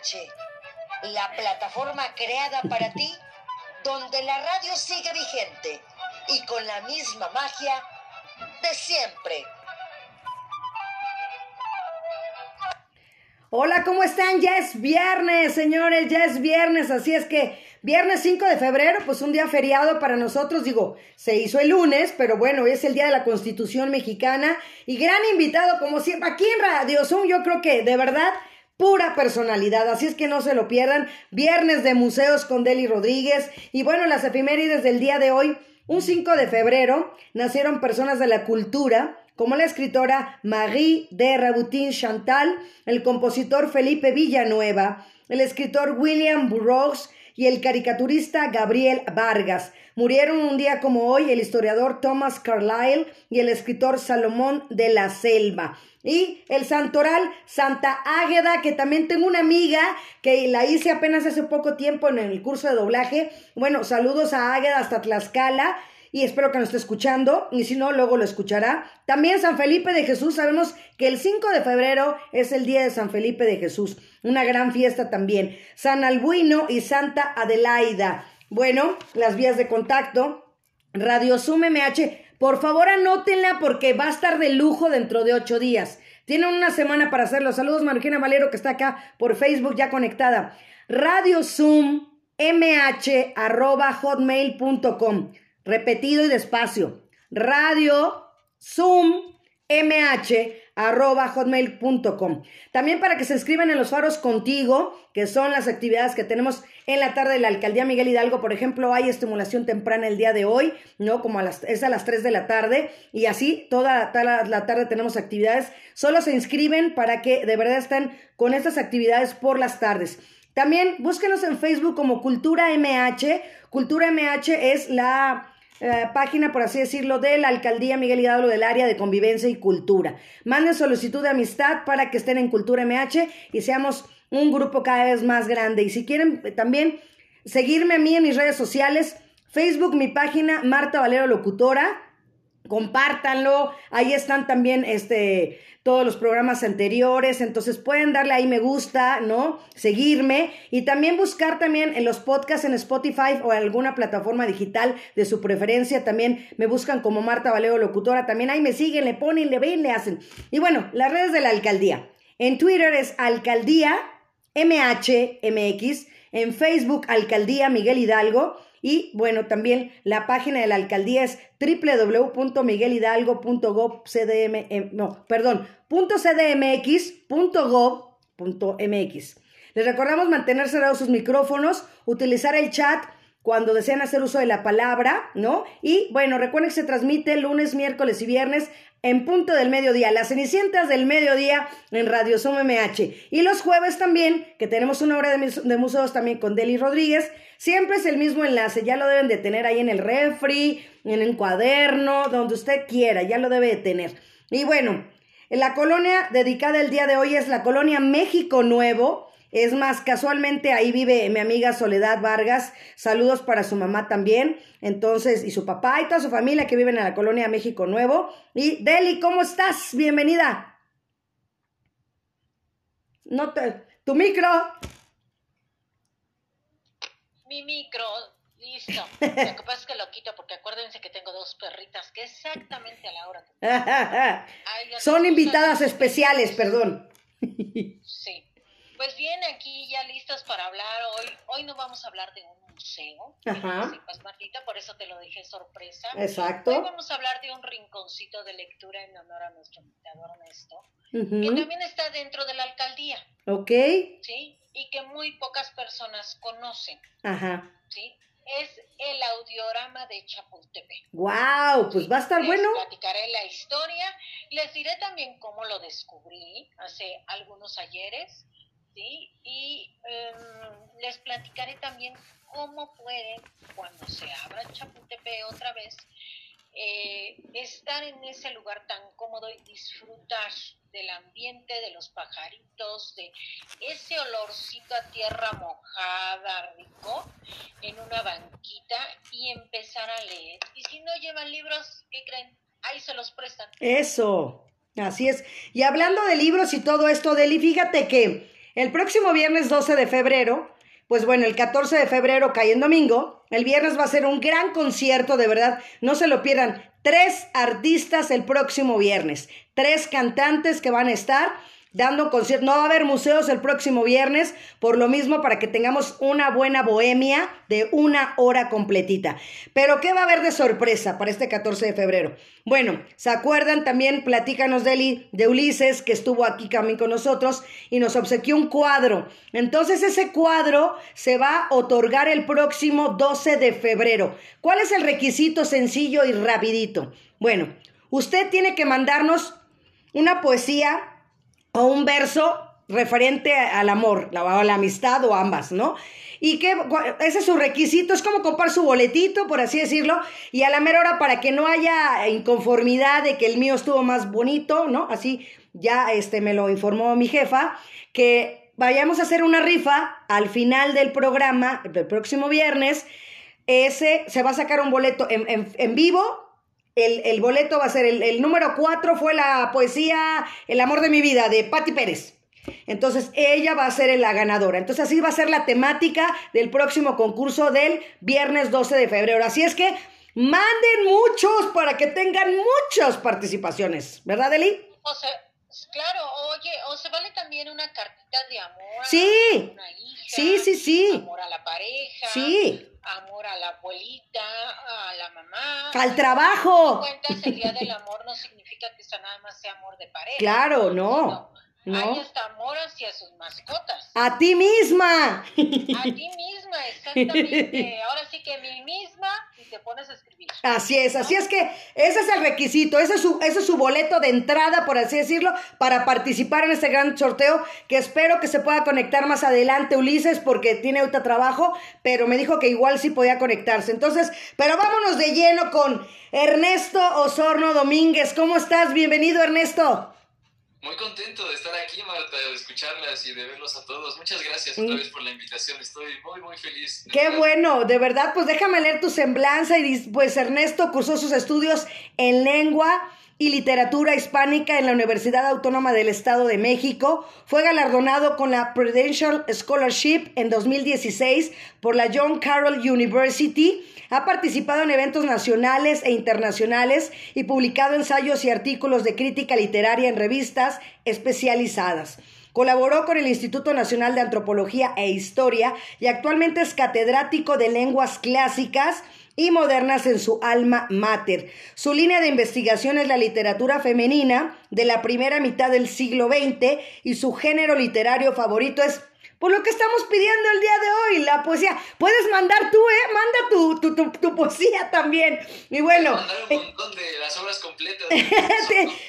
MH, la plataforma creada para ti, donde la radio sigue vigente y con la misma magia de siempre. Hola, ¿cómo están? Ya es viernes, señores, ya es viernes, así es que viernes 5 de febrero, pues un día feriado para nosotros, digo, se hizo el lunes, pero bueno, hoy es el Día de la Constitución Mexicana y gran invitado, como siempre, aquí en Radio Zoom, yo creo que de verdad, pura personalidad, así es que no se lo pierdan, viernes de museos con Deli Rodríguez y bueno, las efemérides del día de hoy, un 5 de febrero, nacieron personas de la cultura, como la escritora Marie de Rabutin Chantal, el compositor Felipe Villanueva, el escritor William Burroughs, y el caricaturista Gabriel Vargas. Murieron un día como hoy el historiador Thomas Carlyle y el escritor Salomón de la Selva. Y el santoral Santa Águeda, que también tengo una amiga que la hice apenas hace poco tiempo en el curso de doblaje. Bueno, saludos a Águeda hasta Tlaxcala y espero que nos esté escuchando y si no, luego lo escuchará. También San Felipe de Jesús, sabemos que el 5 de febrero es el día de San Felipe de Jesús. Una gran fiesta también. San Albuino y Santa Adelaida. Bueno, las vías de contacto. Radio Sumemh. Por favor, anótenla porque va a estar de lujo dentro de 8 días. Tienen una semana para hacerlo. Saludos, Margena Valero, que está acá por Facebook ya conectada. Radio Zoom mh@hotmail.com. Repetido y despacio. Radio Zoom mh@hotmail.com. También para que se inscriban en los Faros Contigo, que son las actividades que tenemos en la tarde de la Alcaldía Miguel Hidalgo. Por ejemplo, hay estimulación temprana el día de hoy, ¿no? Como es a las 3 de la tarde y así toda la tarde tenemos actividades. Solo se inscriben para que de verdad estén con estas actividades por las tardes. También búsquenos en Facebook como Cultura MH. Cultura MH es la página, por así decirlo, de la Alcaldía Miguel Hidalgo del área de convivencia y cultura. Manden solicitud de amistad para que estén en Cultura MH y seamos un grupo cada vez más grande. Y si quieren también seguirme a mí en mis redes sociales, Facebook, mi página, Marta Valero Locutora, compártanlo, ahí están también todos los programas anteriores, entonces pueden darle ahí me gusta, ¿no? Seguirme y también buscar también en los podcasts en Spotify o en alguna plataforma digital de su preferencia, también me buscan como Marta Valero Locutora, también ahí me siguen, le ponen, le ven, le hacen. Y bueno, las redes de la alcaldía, en Twitter es Alcaldía MHMX, en Facebook Alcaldía Miguel Hidalgo. Y bueno, también la página de la alcaldía es www.cdmx.gov.mx. Les recordamos mantener cerrados sus micrófonos, utilizar el chat cuando desean hacer uso de la palabra, ¿no? Y bueno, recuerden que se transmite lunes, miércoles y viernes en punto del mediodía, las Cenicientas del mediodía en Radio Zoom MH. Y los jueves también, que tenemos una hora de museos también con Deli Rodríguez, siempre es el mismo enlace, ya lo deben de tener ahí en el refri, en el cuaderno, donde usted quiera, ya lo debe de tener. Y bueno, la colonia dedicada el día de hoy es la Colonia México Nuevo. Es más, casualmente ahí vive mi amiga Soledad Vargas, saludos para su mamá también, entonces, y su papá y toda su familia que viven en la Colonia México Nuevo. Y Deli, ¿cómo estás? Bienvenida. No te... ¿Tu micro? Mi micro, listo. Lo que pasa es que lo quito porque acuérdense que tengo 2 perritas que exactamente a la hora que... Son invitadas especiales, perdón. Sí. Pues bien, aquí ya listas para hablar. Hoy no vamos a hablar de un museo, ajá, sepas, Martita, por eso te lo dejé sorpresa. Exacto. Hoy vamos a hablar de un rinconcito de lectura en honor a nuestro invitado Ernesto, uh-huh, que también está dentro de la alcaldía. Ok. Sí, y que muy pocas personas conocen. Ajá. Sí, es el Audiorama de Chapultepec. ¡Wow! Pues va a estar bueno. Les platicaré la historia, les diré también cómo lo descubrí hace algunos ayeres. Sí, y les platicaré también cómo pueden, cuando se abra Chapultepec otra vez, estar en ese lugar tan cómodo y disfrutar del ambiente, de los pajaritos, de ese olorcito a tierra mojada, rico, en una banquita y empezar a leer. Y si no llevan libros, ¿qué creen? Ahí se los prestan. Eso, así es. Y hablando de libros y todo esto, Deli, fíjate que El próximo viernes 12 de febrero, pues bueno, el 14 de febrero cae en domingo, el viernes va a ser un gran concierto, de verdad, no se lo pierdan. 3 artistas el próximo viernes, 3 cantantes que van a estar dando conciertos. No va a haber museos el próximo viernes, por lo mismo, para que tengamos una buena bohemia de 1 hora completita. Pero ¿qué va a haber de sorpresa para este 14 de febrero? Bueno, ¿se acuerdan también? Platícanos, Deli, de Ulises, que estuvo aquí también con nosotros y nos obsequió un cuadro. Entonces ese cuadro se va a otorgar el próximo 12 de febrero. ¿Cuál es el requisito sencillo y rapidito? Bueno, usted tiene que mandarnos una poesía o un verso referente al amor, o a la amistad, o ambas, ¿no? Y que ese es su requisito, es como comprar su boletito, por así decirlo, y a la mera hora, para que no haya inconformidad de que el mío estuvo más bonito, ¿no? Así ya me lo informó mi jefa, que vayamos a hacer una rifa al final del programa, el próximo viernes. Ese se va a sacar un boleto en vivo. El boleto va a ser el número 4, fue la poesía El amor de mi vida, de Patti Pérez. Entonces ella va a ser la ganadora. Entonces así va a ser la temática del próximo concurso del viernes 12 de febrero. Así es que manden muchos para que tengan muchas participaciones, ¿verdad, Deli? O sea, claro, oye, o se vale también una cartita de amor. Sí, una hija, sí. Amor a la pareja. Sí. Amor a la abuelita, a la mamá. ¡Al trabajo! Cuentas, el día del amor no significa que eso nada más sea amor de pareja. Claro, no. Hay hasta amor hacia sus mascotas. ¡A ti misma! A ti misma, exactamente. Ahora sí que mi misma, y te pones a escribir. Así es, ¿no? Así es que ese es el requisito, ese es su boleto de entrada, por así decirlo, para participar en este gran sorteo, que espero que se pueda conectar más adelante, Ulises, porque tiene ahorita trabajo, pero me dijo que igual sí podía conectarse. Entonces, pero vámonos de lleno con Ernesto Osorno Domínguez. ¿Cómo estás? Bienvenido, Ernesto. Muy contento de estar aquí, Marta, de escucharlas y de verlos a todos. Muchas gracias otra vez por la invitación. Estoy muy, muy feliz. Qué bueno, de verdad. Pues déjame leer tu semblanza. Y pues Ernesto cursó sus estudios en lengua y literatura hispánica en la Universidad Autónoma del Estado de México. Fue galardonado con la Prudential Scholarship en 2016 por la John Carroll University. Ha participado en eventos nacionales e internacionales y publicado ensayos y artículos de crítica literaria en revistas especializadas. Colaboró con el Instituto Nacional de Antropología e Historia y actualmente es catedrático de lenguas clásicas y modernas en su alma mater. Su línea de investigación es la literatura femenina de la primera mitad del siglo XX y su género literario favorito es, por lo que estamos pidiendo el día de hoy, la poesía. Puedes mandar tú, manda tu poesía también. Y bueno, mandar un montón de las obras completas.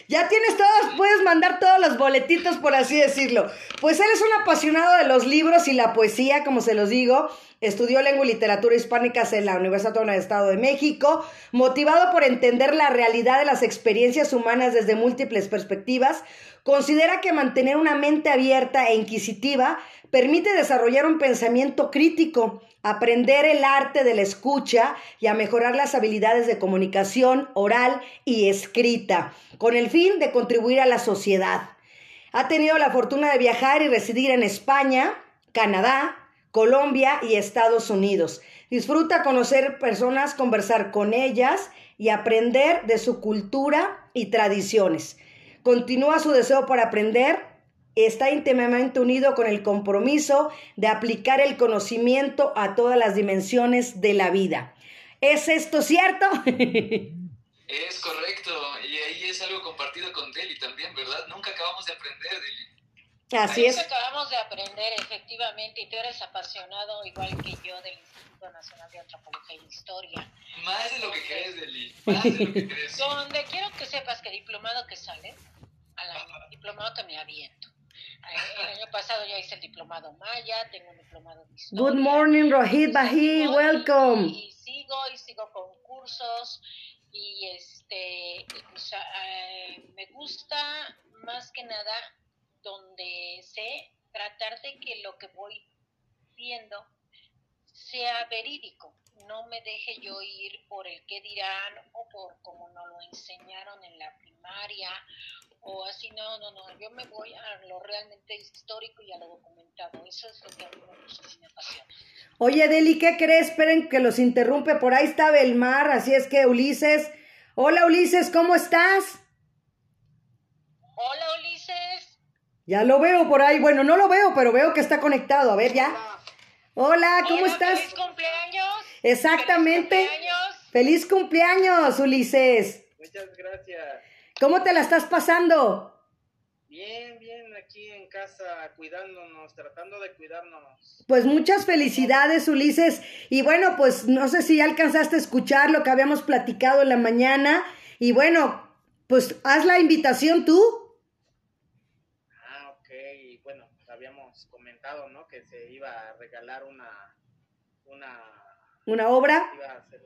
Ya tienes todos, puedes mandar todos los boletitos, por así decirlo. Pues él es un apasionado de los libros y la poesía, como se los digo. Estudió lengua y literatura hispánicas en la Universidad Autónoma del Estado de México, motivado por entender la realidad de las experiencias humanas desde múltiples perspectivas. Considera que mantener una mente abierta e inquisitiva permite desarrollar un pensamiento crítico, aprender el arte de la escucha y a mejorar las habilidades de comunicación oral y escrita, con el fin de contribuir a la sociedad. Ha tenido la fortuna de viajar y residir en España, Canadá, Colombia y Estados Unidos. Disfruta conocer personas, conversar con ellas y aprender de su cultura y tradiciones. Continúa su deseo por aprender. Está íntimamente unido con el compromiso de aplicar el conocimiento a todas las dimensiones de la vida. ¿Es esto cierto? Es correcto. Y ahí es algo compartido con Deli también, ¿verdad? Nunca acabamos de aprender, Deli. Así es. Acabamos de aprender, efectivamente, y tú eres apasionado, igual que yo, del Instituto Nacional de Antropología e Historia. Más de lo que crees, Deli, más de lo que crees. Donde quiero que sepas que diplomado que sale, diplomado que me aviento. El año pasado ya hice el diplomado maya, tengo un diplomado de historia. Good morning, Rohit Bahi, welcome. Y sigo con cursos, y me gusta más que nada donde sé tratar de que lo que voy viendo sea verídico, no me deje yo ir por el qué dirán o por cómo no lo enseñaron en la primaria o así, no, yo me voy a lo realmente histórico y a lo documentado. Eso es lo que a mí me apasiona. Oye, Deli, ¿qué crees? Esperen que los interrumpe, por ahí está Belmar, así es que Ulises. Hola, Ulises, ¿cómo estás? Hola, Ulises. Ya lo veo por ahí, bueno, no lo veo, pero veo que está conectado, a ver ya. Hola, ¿cómo estás? ¡Feliz cumpleaños! Exactamente. ¡Feliz cumpleaños, Ulises! Muchas gracias. ¿Cómo te la estás pasando? Bien, bien, aquí en casa, cuidándonos, tratando de cuidarnos. Pues muchas felicidades, Ulises. Y bueno, pues no sé si ya alcanzaste a escuchar lo que habíamos platicado en la mañana. Y bueno, pues haz la invitación tú. Ah, ok. Bueno, habíamos comentado, ¿no? Que se iba a regalar una obra. Iba a hacer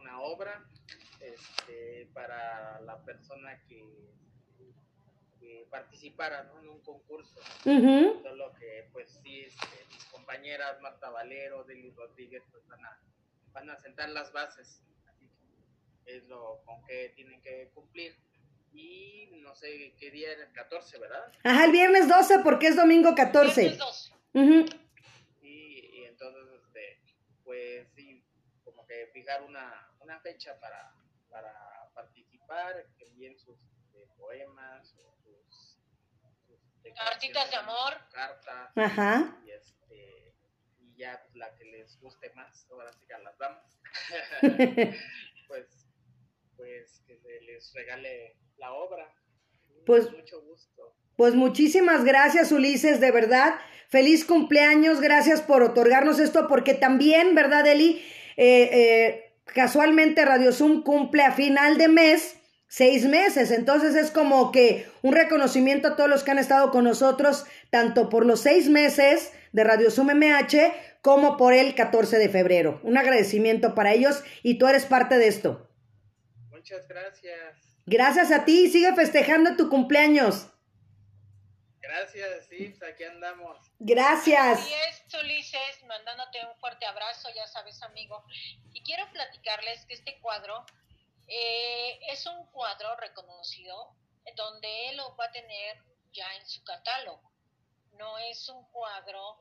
una obra para la persona que participara, ¿no? En un concurso. Uh-huh. Solo que, pues sí, mis compañeras Marta Valero, Deli Rodríguez, pues van a sentar las bases. Así que es lo con que tienen que cumplir. Y no sé qué día era, el 14, ¿verdad? Ajá, el viernes 12, porque es domingo 14. Viernes 12. Uh-huh. Y entonces, pues sí, como que fijar una fecha para participar, que envíen sus poemas, sus cartitas de amor, cartas. Ajá. Y ya pues, la que les guste más, ahora sí que a las damas, pues que se les regale la obra, pues mucho gusto. Pues muchísimas gracias, Ulises, de verdad, feliz cumpleaños, gracias por otorgarnos esto, porque también, ¿verdad, Deli? Casualmente Radio Zoom cumple a final de mes 6 meses, entonces es como que un reconocimiento a todos los que han estado con nosotros, tanto por los 6 meses de Radio Zoom MH, como por el 14 de febrero. Un agradecimiento para ellos, y tú eres parte de esto. Muchas gracias. Gracias a ti, sigue festejando tu cumpleaños. Gracias, sí, aquí andamos. Gracias. Así es, Ulises, mandándote un fuerte abrazo, ya sabes, amigo. Y quiero platicarles que este cuadro es un cuadro reconocido, donde él lo va a tener ya en su catálogo. No es un cuadro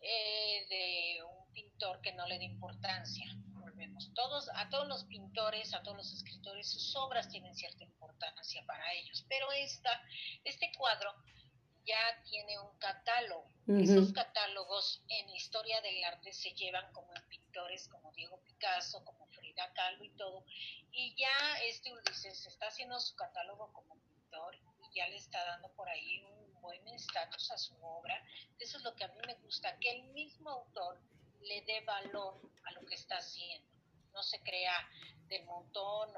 de un pintor que no le dé importancia. Volvemos, a todos los pintores, a todos los escritores, sus obras tienen cierta importancia para ellos. Pero este cuadro ya tiene un catálogo. Uh-huh. Esos catálogos en historia del arte se llevan como en pintores como Diego Picasso, como Frida Kahlo y todo. Y ya Ulises está haciendo su catálogo como pintor y ya le está dando por ahí un buen estatus a su obra. Eso es lo que a mí me gusta, que el mismo autor le dé valor a lo que está haciendo. No se crea del montón,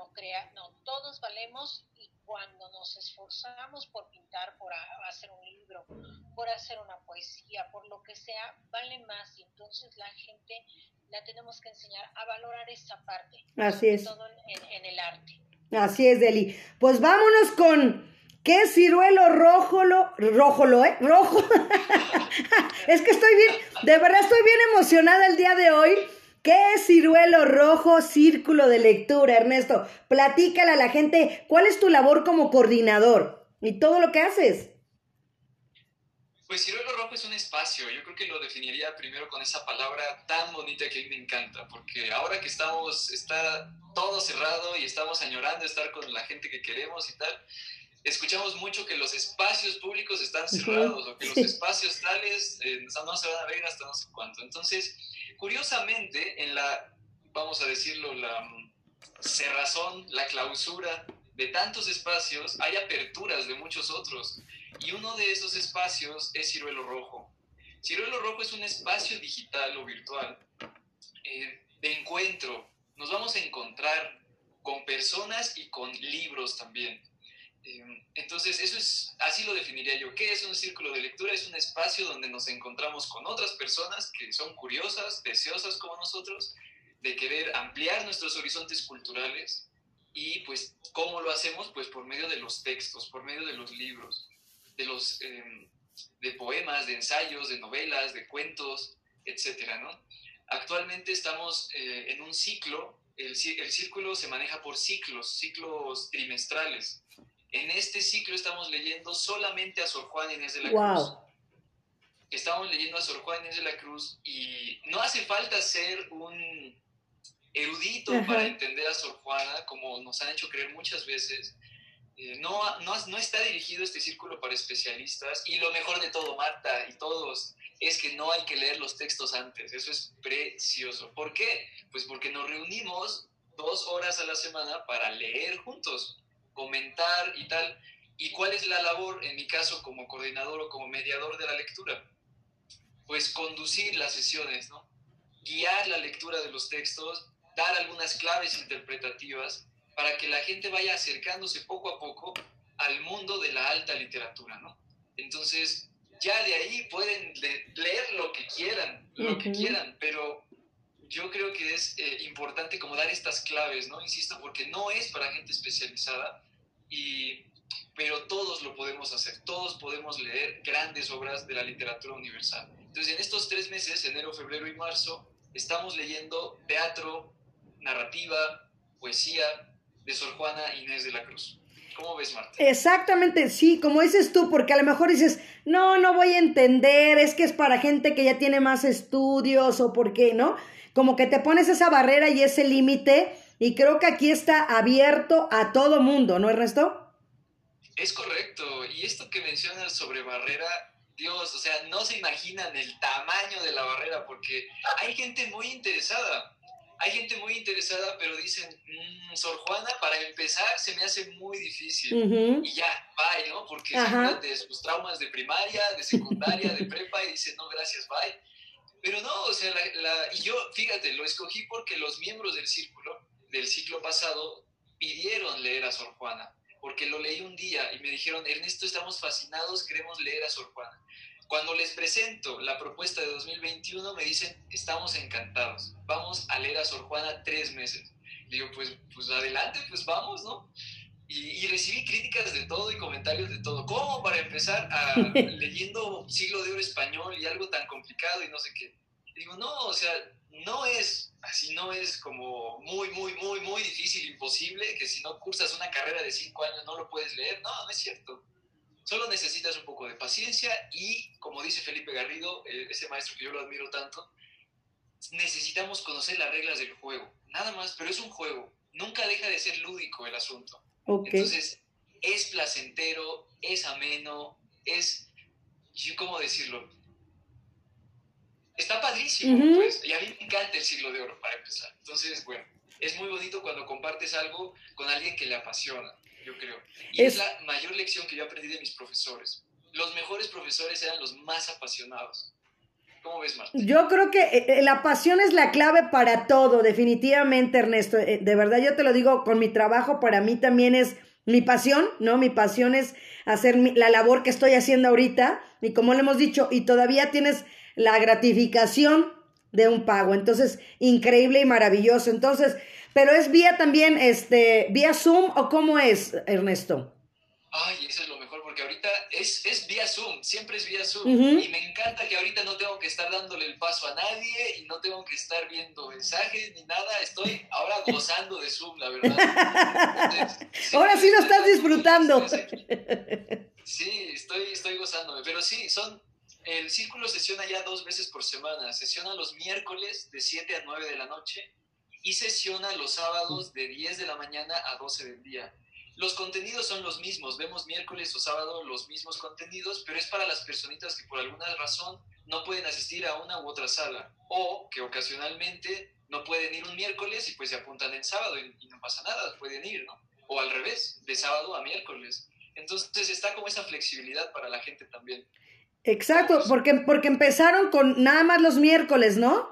todos valemos, y cuando nos esforzamos por pintar, por hacer un libro, por hacer una poesía, por lo que sea, vale más, y entonces la gente la tenemos que enseñar a valorar esa parte. Así es. Sobre todo en el arte. Así es, Deli. Pues vámonos con ¿qué ciruelo rojo rojo? Es que estoy bien, de verdad estoy bien emocionada el día de hoy. ¿Qué es Ciruelo Rojo, Círculo de Lectura, Ernesto? Platícale a la gente, ¿cuál es tu labor como coordinador y todo lo que haces? Pues Ciruelo Rojo es un espacio, yo creo que lo definiría primero con esa palabra tan bonita que a mí me encanta, porque ahora que está todo cerrado y estamos añorando estar con la gente que queremos y tal, escuchamos mucho que los espacios públicos están cerrados, uh-huh. O que los espacios tales no se van a ver hasta no sé cuánto. Entonces, curiosamente, en la, vamos a decirlo, la cerrazón, la clausura de tantos espacios, hay aperturas de muchos otros. Y uno de esos espacios es Ciruelo Rojo. Ciruelo Rojo es un espacio digital o virtual de encuentro. Nos vamos a encontrar con personas y con libros también. Entonces, así lo definiría yo. ¿Qué es un círculo de lectura? Es un espacio donde nos encontramos con otras personas que son curiosas, deseosas como nosotros, de querer ampliar nuestros horizontes culturales. Y pues, ¿cómo lo hacemos? Pues por medio de los textos, por medio de los libros, de poemas, de ensayos, de novelas, de cuentos, etcétera, ¿no? Actualmente estamos en un ciclo. El círculo se maneja por ciclos trimestrales. En este ciclo estamos leyendo solamente a Sor Juana Inés de la Cruz. Estamos leyendo a Sor Juana Inés de la Cruz y no hace falta ser un erudito para entender a Sor Juana, como nos han hecho creer muchas veces. No está dirigido este círculo para especialistas, y lo mejor de todo, Marta y todos, es que no hay que leer los textos antes. Eso es precioso. ¿Por qué? Pues porque nos reunimos 2 horas a la semana para leer juntos, comentar y tal. ¿Y cuál es la labor, en mi caso, como coordinador o como mediador de la lectura? Pues conducir las sesiones, ¿no? Guiar la lectura de los textos, dar algunas claves interpretativas para que la gente vaya acercándose poco a poco al mundo de la alta literatura, ¿no? Entonces, ya de ahí pueden leer lo que quieran, pero yo creo que es importante como dar estas claves, ¿no? Insisto, porque no es para gente especializada, pero todos lo podemos hacer, todos podemos leer grandes obras de la literatura universal. Entonces, en estos 3 meses, enero, febrero y marzo, estamos leyendo teatro, narrativa, poesía de Sor Juana Inés de la Cruz. ¿Cómo ves, Marta? Exactamente, sí, como dices tú, porque a lo mejor dices, no voy a entender, es que es para gente que ya tiene más estudios o por qué, ¿no? Como que te pones esa barrera y ese límite, y creo que aquí está abierto a todo mundo, ¿no, Ernesto? Es correcto, y esto que mencionas sobre barrera, Dios, o sea, no se imaginan el tamaño de la barrera, porque hay gente muy interesada. Hay gente muy interesada, pero dicen, Sor Juana, para empezar, se me hace muy difícil. Y ya, bye, ¿no? Porque se hablan de sus traumas de primaria, de secundaria, de prepa, y dicen, no, gracias, bye. Pero no, o sea, y yo, fíjate, lo escogí porque los miembros del círculo, del ciclo pasado, pidieron leer a Sor Juana, porque lo leí un día y me dijeron, Ernesto, estamos fascinados, queremos leer a Sor Juana. Cuando les presento la propuesta de 2021, me dicen, estamos encantados, vamos a leer a Sor Juana 3 meses. Y digo, pues adelante, pues vamos, ¿no? Y recibí críticas de todo y comentarios de todo. ¿Cómo para empezar leyendo Siglo de Oro Español y algo tan complicado y no sé qué? Y digo, no, o sea, no es así, no es como muy, muy, muy, muy difícil, imposible, que si no cursas una carrera de 5 años no lo puedes leer. No es cierto. Solo necesitas un poco de paciencia y, como dice Felipe Garrido, ese maestro que yo lo admiro tanto, necesitamos conocer las reglas del juego, nada más, pero es un juego, nunca deja de ser lúdico el asunto. Entonces, es placentero, es ameno, es, ¿cómo decirlo? Está padrísimo, pues, y a mí me encanta el Siglo de Oro, para empezar. Entonces, bueno, es muy bonito cuando compartes algo con alguien que le apasiona. Yo creo. Y es la mayor lección que yo aprendí de mis profesores. Los mejores profesores eran los más apasionados. ¿Cómo ves, Marta? Yo creo que la pasión es la clave para todo, definitivamente, Ernesto. De verdad, yo te lo digo, con mi trabajo, para mí también es mi pasión, ¿no? Mi pasión es hacer la labor que estoy haciendo ahorita, y como le hemos dicho, y todavía tienes la gratificación de un pago. Entonces, increíble y maravilloso. Entonces, pero es vía también, vía Zoom, ¿o cómo es, Ernesto? Ay, eso es lo mejor, porque ahorita es vía Zoom, siempre es vía Zoom. Y me encanta que ahorita no tengo que estar dándole el paso a nadie y no tengo que estar viendo mensajes ni nada. Estoy ahora gozando de Zoom, la verdad. Entonces, ahora sí lo estás disfrutando. Sí, estoy gozándome, pero sí, el círculo sesiona ya 2 veces por semana. Sesiona los miércoles de 7 a 9 de la noche. Y sesiona los sábados de 10 de la mañana a 12 del día. Los contenidos son los mismos, vemos miércoles o sábado los mismos contenidos, pero es para las personitas que por alguna razón no pueden asistir a una u otra sala, o que ocasionalmente no pueden ir un miércoles y pues se apuntan en sábado y no pasa nada, pueden ir, ¿no? O al revés, de sábado a miércoles. Entonces está como esa flexibilidad para la gente también. Exacto, porque empezaron con nada más los miércoles, ¿no?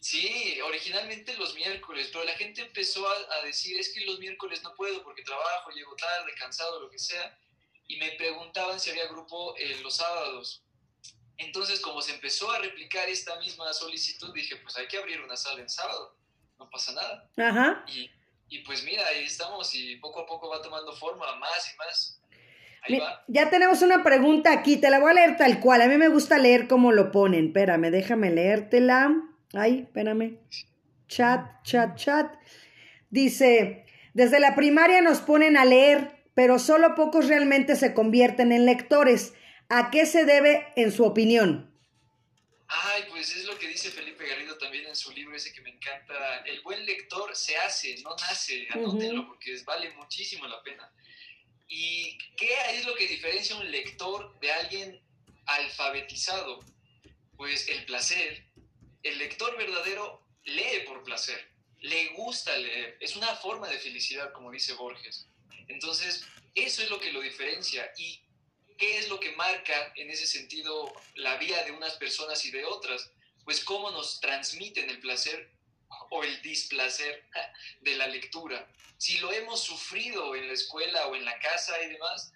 Sí, originalmente los miércoles, pero la gente empezó a decir, es que los miércoles no puedo porque trabajo, llego tarde, cansado, lo que sea, y me preguntaban si había grupo los sábados. Entonces, como se empezó a replicar esta misma solicitud, dije, pues hay que abrir una sala en sábado, no pasa nada. Y pues mira, ahí estamos, y poco a poco va tomando forma, más y más. Ahí va. Ya tenemos una pregunta aquí, te la voy a leer tal cual, a mí me gusta leer como lo ponen, espérame, déjame leértela. Ay, espérame. Chat. Dice, desde la primaria nos ponen a leer, pero solo pocos realmente se convierten en lectores. ¿A qué se debe, en su opinión? Ay, pues es lo que dice Felipe Garrido también en su libro ese que me encanta. El buen lector se hace, no nace. Anótenlo porque vale muchísimo la pena. ¿Y qué es lo que diferencia un lector de alguien alfabetizado? Pues el placer. El lector verdadero lee por placer. Le gusta leer. Es una forma de felicidad, como dice Borges. Entonces, eso es lo que lo diferencia. ¿Y qué es lo que marca, en ese sentido, la vida de unas personas y de otras? Pues cómo nos transmiten el placer o el displacer de la lectura. Si lo hemos sufrido en la escuela o en la casa y demás,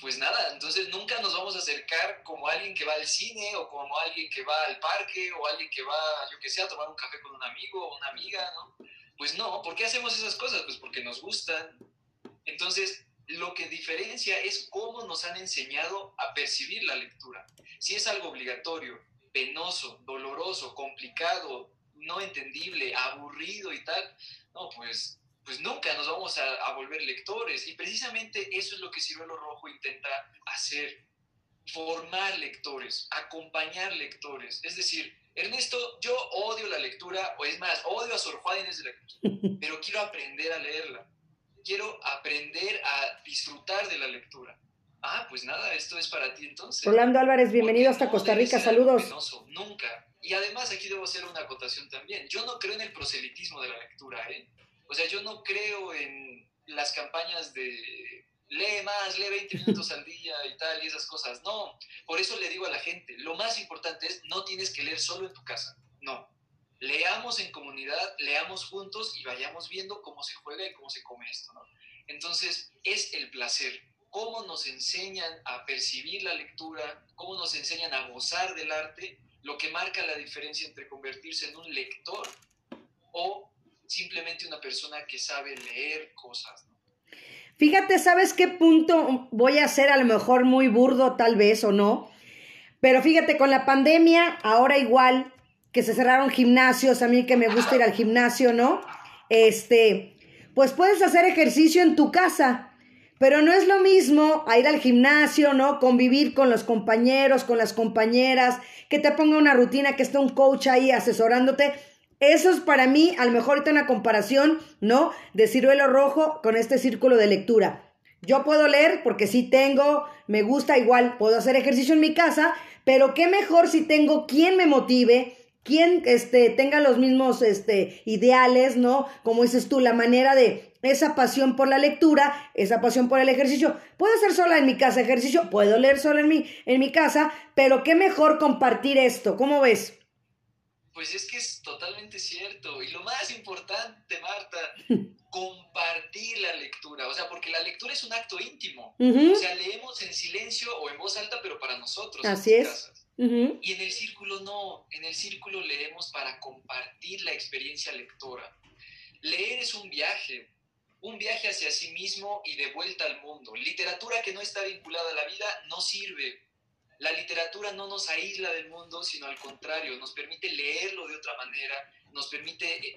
pues nada, entonces nunca nos vamos a acercar como alguien que va al cine o como alguien que va al parque o alguien que va, yo que sé, a tomar un café con un amigo o una amiga, ¿no? Pues no, ¿por qué hacemos esas cosas? Pues porque nos gustan. Entonces, lo que diferencia es cómo nos han enseñado a percibir la lectura. Si es algo obligatorio, penoso, doloroso, complicado, no entendible, aburrido y tal, no, pues nunca nos vamos a volver lectores. Y precisamente eso es lo que Ciruelo Rojo intenta hacer, formar lectores, acompañar lectores. Es decir, Ernesto, yo odio la lectura, o es más, odio a Sor Juana Inés de la Cruz, pero quiero aprender a leerla, quiero aprender a disfrutar de la lectura. Ah, pues nada, esto es para ti entonces. Rolando Álvarez, bienvenido hasta Costa Rica, saludos. Penoso, nunca. Y además aquí debo hacer una acotación también. Yo no creo en el proselitismo de la lectura, ¿eh? O sea, yo no creo en las campañas de lee más, lee 20 minutos al día y tal, y esas cosas. No, por eso le digo a la gente, lo más importante es no tienes que leer solo en tu casa. No, leamos en comunidad, leamos juntos y vayamos viendo cómo se juega y cómo se come esto, ¿no? Entonces, es el placer. Cómo nos enseñan a percibir la lectura, cómo nos enseñan a gozar del arte, lo que marca la diferencia entre convertirse en un lector o simplemente una persona que sabe leer cosas, ¿no? Fíjate, ¿sabes qué punto voy a hacer? A lo mejor muy burdo, tal vez, o no. Pero fíjate, con la pandemia, ahora igual, que se cerraron gimnasios, a mí que me gusta ir al gimnasio, ¿no? Pues puedes hacer ejercicio en tu casa, pero no es lo mismo a ir al gimnasio, ¿no? Convivir con los compañeros, con las compañeras, que te ponga una rutina, que esté un coach ahí asesorándote. Eso es para mí, a lo mejor ahorita una comparación, ¿no? De Ciruelo Rojo con este círculo de lectura. Yo puedo leer porque sí tengo, me gusta igual, puedo hacer ejercicio en mi casa, pero qué mejor si tengo quien me motive, quien tenga los mismos ideales, ¿no? Como dices tú, la manera de esa pasión por la lectura, esa pasión por el ejercicio. Puedo hacer sola en mi casa ejercicio, puedo leer sola en mi casa, pero qué mejor compartir esto, ¿cómo ves? Pues es que es totalmente cierto. Y lo más importante, Marta, compartir la lectura. O sea, porque la lectura es un acto íntimo. Uh-huh. O sea, leemos en silencio o en voz alta, pero para nosotros. Así en es. Uh-huh. Y en el círculo no. En el círculo leemos para compartir la experiencia lectora. Leer es un viaje. Un viaje hacia sí mismo y de vuelta al mundo. Literatura que no está vinculada a la vida no sirve. La literatura no nos aísla del mundo, sino al contrario, nos permite leerlo de otra manera, nos permite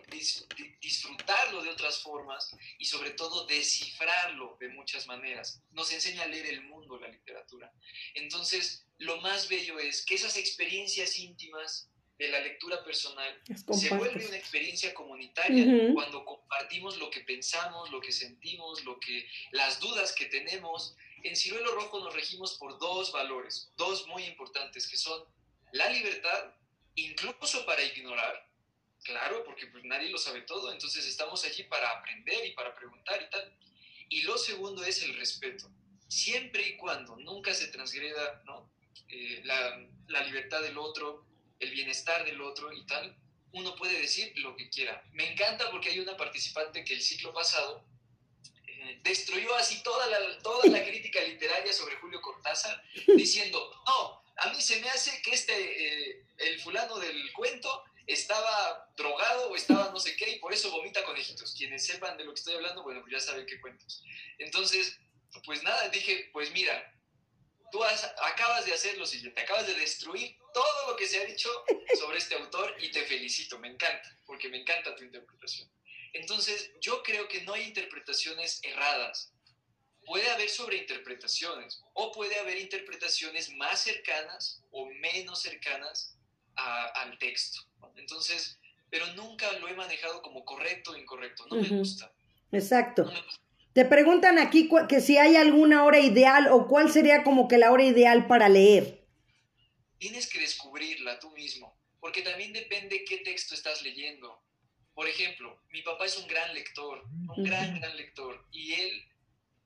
disfrutarlo de otras formas y sobre todo descifrarlo de muchas maneras. Nos enseña a leer el mundo la literatura. Entonces, lo más bello es que esas experiencias íntimas de la lectura personal se vuelve una experiencia comunitaria cuando compartimos lo que pensamos, lo que sentimos, las dudas que tenemos. En Ciruelo Rojo nos regimos por dos valores, dos muy importantes, que son la libertad, incluso para ignorar, claro, porque pues nadie lo sabe todo, entonces estamos allí para aprender y para preguntar y tal. Y lo segundo es el respeto, siempre y cuando nunca se transgreda, ¿no? La libertad del otro, el bienestar del otro y tal, uno puede decir lo que quiera. Me encanta porque hay una participante que el ciclo pasado destruyó así toda la crítica literaria sobre Julio Cortázar, diciendo, no, a mí se me hace que el fulano del cuento estaba drogado o estaba no sé qué y por eso vomita conejitos. Quienes sepan de lo que estoy hablando, bueno, pues ya saben qué cuentos. Entonces, pues nada, dije, pues mira, tú acabas de hacer lo siguiente, acabas de destruir todo lo que se ha dicho sobre este autor y te felicito, me encanta, porque me encanta tu interpretación. Entonces, yo creo que no hay interpretaciones erradas. puede haber sobreinterpretaciones o puede haber interpretaciones más cercanas o menos cercanas al texto, ¿no? Entonces, pero nunca lo he manejado como correcto o incorrecto, no me gusta. Exacto. No me gusta. Te preguntan aquí que si hay alguna hora ideal o cuál sería como que la hora ideal para leer. Tienes que descubrirla tú mismo, porque también depende qué texto estás leyendo. Por ejemplo, mi papá es un gran lector, gran lector, y él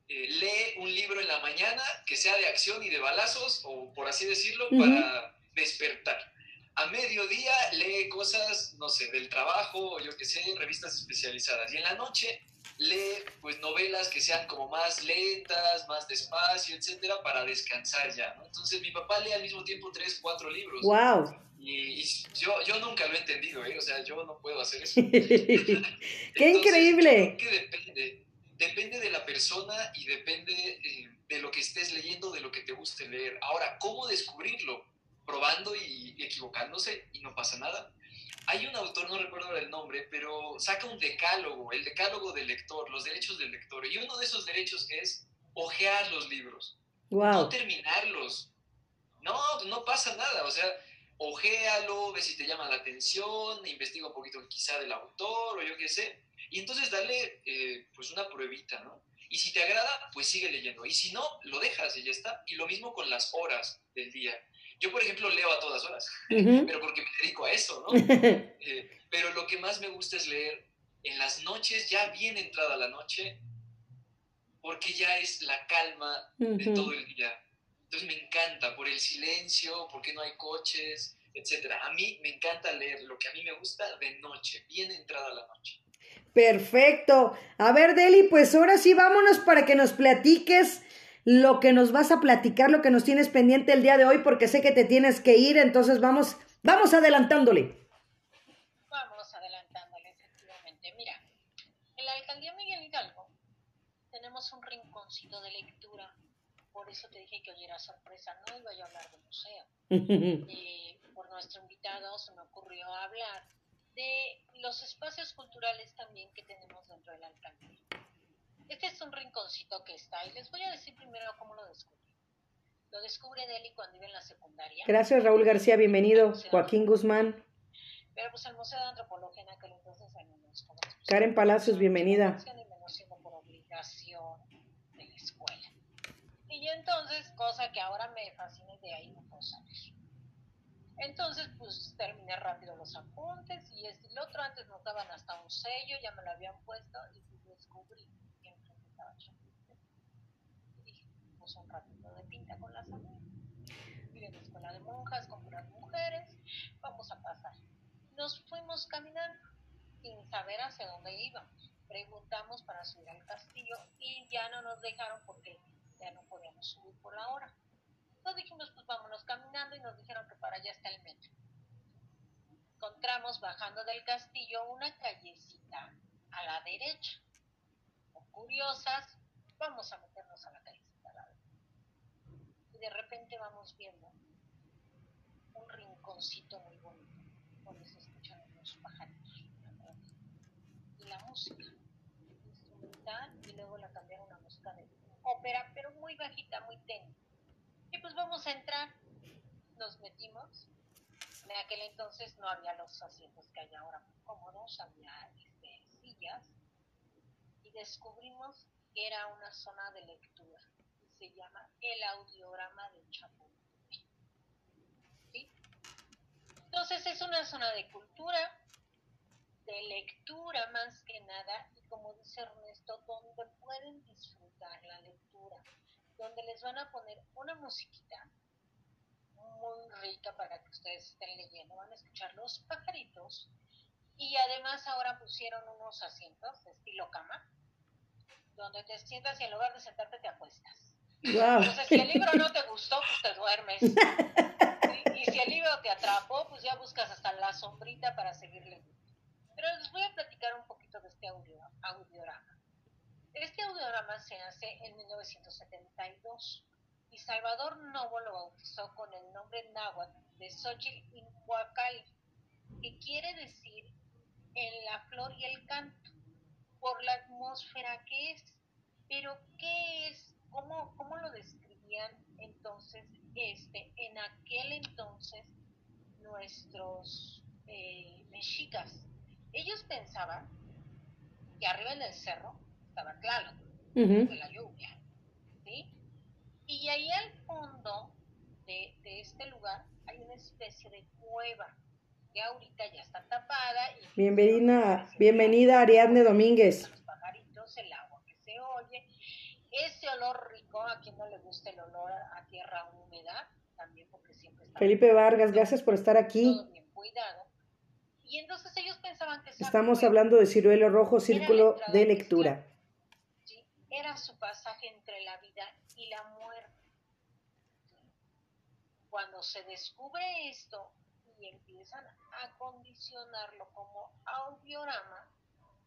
lee un libro en la mañana que sea de acción y de balazos, o por así decirlo, para despertar. A mediodía lee cosas, no sé, del trabajo, yo qué sé, revistas especializadas. Y en la noche lee, pues, novelas que sean como más lentas, más despacio, etcétera, para descansar ya, ¿no? Entonces, mi papá lee al mismo tiempo 3, 4 libros. ¡Wow! Y yo nunca lo he entendido, ¿eh? O sea, yo no puedo hacer eso. Entonces, ¡qué increíble! Creo que depende de la persona y depende de lo que estés leyendo, de lo que te guste leer. Ahora, ¿cómo descubrirlo? Probando y equivocándose, y no pasa nada. Hay un autor, no recuerdo el nombre, pero saca un decálogo, el decálogo del lector, los derechos del lector, y uno de esos derechos es hojear los libros, no terminarlos, no pasa nada, o sea, hojealo, ve si te llama la atención, investiga un poquito quizá del autor, o yo qué sé, y entonces dale pues una pruebita, ¿no? Y si te agrada, pues sigue leyendo, y si no, lo dejas y ya está, y lo mismo con las horas del día. Yo, por ejemplo, leo a todas horas, pero porque me dedico a eso, ¿no? Pero lo que más me gusta es leer en las noches, ya bien entrada la noche, porque ya es la calma de todo el día. Entonces me encanta, por el silencio, porque no hay coches, etcétera. A mí me encanta leer lo que a mí me gusta de noche, bien entrada la noche. Perfecto. A ver, Deli, pues ahora sí vámonos para que nos platiques lo que nos vas a platicar, lo que nos tienes pendiente el día de hoy, porque sé que te tienes que ir, entonces vamos adelantándole. Vamos adelantándole, efectivamente. Mira, en la Alcaldía Miguel Hidalgo tenemos un rinconcito de lectura, por eso te dije que hoy era sorpresa, no iba yo a hablar de museo. Por nuestro invitado se me ocurrió hablar de los espacios culturales también que tenemos dentro de la Alcaldía. Este es un rinconcito que está, y les voy a decir primero cómo lo descubrí. Lo descubre Deli cuando iba en la secundaria. Gracias, Raúl García, bienvenido. Joaquín Guzmán. Pero pues el Museo de Antropología en aquel entonces nos conocemos. Karen Palacios, bienvenida. Por obligación de la escuela. Y entonces, cosa que ahora me fascina, de ahí no puedo salir. Entonces, pues terminé rápido los apuntes, y el otro antes nos daban hasta un sello, ya me lo habían puesto, y descubrí. Y dije, pues un ratito de pinta con las amigas, fui a la escuela de monjas con puras mujeres, vamos a pasar. Nos fuimos caminando sin saber hacia dónde íbamos, preguntamos para subir al castillo y ya no nos dejaron porque ya no podíamos subir por la hora. Nos dijimos, pues vámonos caminando, y nos dijeron que para allá está el metro. Encontramos bajando del castillo una callecita a la derecha. Curiosas, vamos a meternos a la calle. Y de repente vamos viendo un rinconcito muy bonito, donde se escuchan los pajaritos, y la música instrumental, y luego la cambiaron a música de ópera, pero muy bajita, muy tenue. Y pues vamos a entrar, nos metimos. En aquel entonces no había los asientos que hay ahora muy cómodos, había sillas. Descubrimos que era una zona de lectura, y se llama el Audiorama de Chapultepec. ¿Sí? Entonces es una zona de cultura, de lectura más que nada, y como dice Ernesto, donde pueden disfrutar la lectura, donde les van a poner una musiquita muy rica para que ustedes estén leyendo, van a escuchar los pajaritos, y además ahora pusieron unos asientos de estilo cama, donde te sientas y en lugar de sentarte te acuestas. Wow. Entonces, si el libro no te gustó, pues te duermes. Y si el libro te atrapó, pues ya buscas hasta la sombrita para seguir leyendo. Pero les voy a platicar un poquito de este audiorama. Este audiorama se hace en 1972, y Salvador Novo lo bautizó con el nombre náhuatl de Xochitl Incuacali, que quiere decir en la flor y el canto, por la atmósfera que es. Pero ¿qué es ¿Cómo lo describían entonces en aquel entonces nuestros mexicas? Ellos pensaban que arriba en el cerro estaba Tlaloc, de la lluvia, ¿sí? Y ahí al fondo de este lugar hay una especie de cueva, que ahorita ya está tapada. Y bienvenida Ariadne Domínguez. Los pajaritos, el agua que se oye, ese olor rico, a quien no le gusta el olor a tierra húmeda, también porque siempre está... Felipe Vargas, gracias por estar aquí. Todo bien cuidado. Y entonces ellos pensaban que... Estamos hablando de Ciruelo Rojo, Círculo de Lectura. ¿Sí? Era su pasaje entre la vida y la muerte. Cuando se descubre esto y empiezan a condicionarlo como audiorama,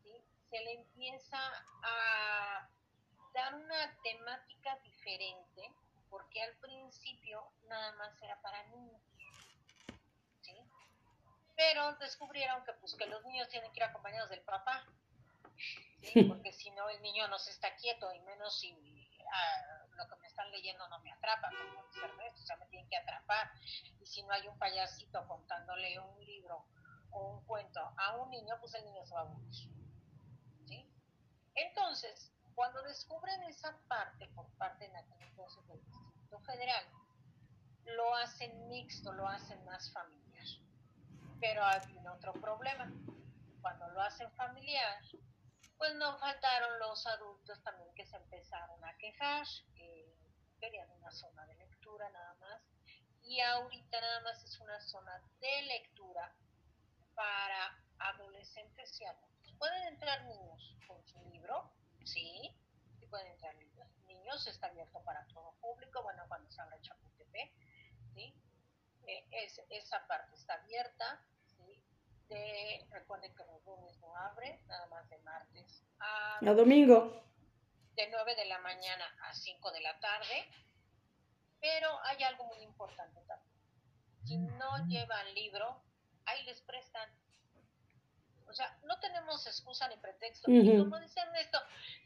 ¿sí? Se le empieza a dar una temática diferente, porque al principio nada más era para niños, ¿sí? Pero descubrieron que, pues, que los niños tienen que ir acompañados del papá, ¿sí? Porque si no el niño no se está quieto, y menos si... lo que me están leyendo no me atrapa, como dice Ernesto, o sea, me tienen que atrapar. Y si no hay un payasito contándole un libro o un cuento a un niño, pues el niño se va a aburrir, ¿sí? Entonces, cuando descubren esa parte por parte en aquel entonces del Distrito Federal, lo hacen mixto, lo hacen más familiar. Pero hay otro problema: cuando lo hacen familiar, pues no faltaron los adultos también que se empezaron a quejar, que querían una zona de lectura nada más, y ahorita nada más es una zona de lectura para adolescentes y adultos. Pueden entrar niños con su libro, sí, sí pueden entrar niños, está abierto para todo público, bueno, cuando se abra Chapultepec, sí, esa parte está abierta, sí. Recuerden que los lunes no abre, nada más de martes a domingo, de 9 de la mañana a 5 de la tarde. Pero hay algo muy importante también: si no llevan libro, ahí les prestan. O sea, no tenemos excusa ni pretexto. Y como dicen esto,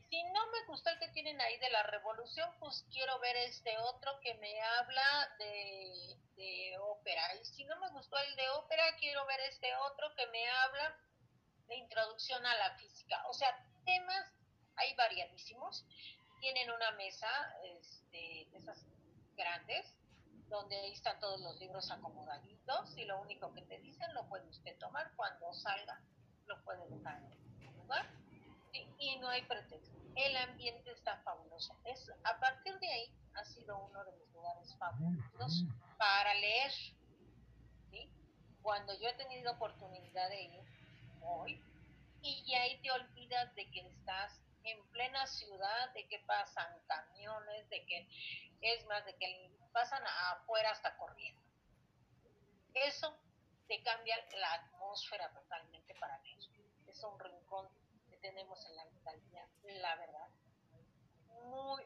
si no me gustó el que tienen ahí de la revolución, pues quiero ver este otro que me habla de ópera. Y si no me gustó el de ópera, quiero ver este otro que me habla de introducción a la física. O sea, temas hay variadísimos. Tienen una mesa de esas grandes, donde ahí están todos los libros acomodaditos, y lo único que te dicen lo puede usted tomar cuando salga. Lo puede dejar en un lugar, y no hay pretexto. El ambiente está fabuloso. A partir de ahí ha sido uno de mis lugares favoritos para leer, ¿sí? Cuando yo he tenido oportunidad de ir, voy, y ahí te olvidas de que estás en plena ciudad, de que pasan camiones, de que es más, de que pasan afuera hasta corriendo. Eso te cambia la atmósfera totalmente para leer. Es un rincón que tenemos en la Alcaldía, la verdad, muy,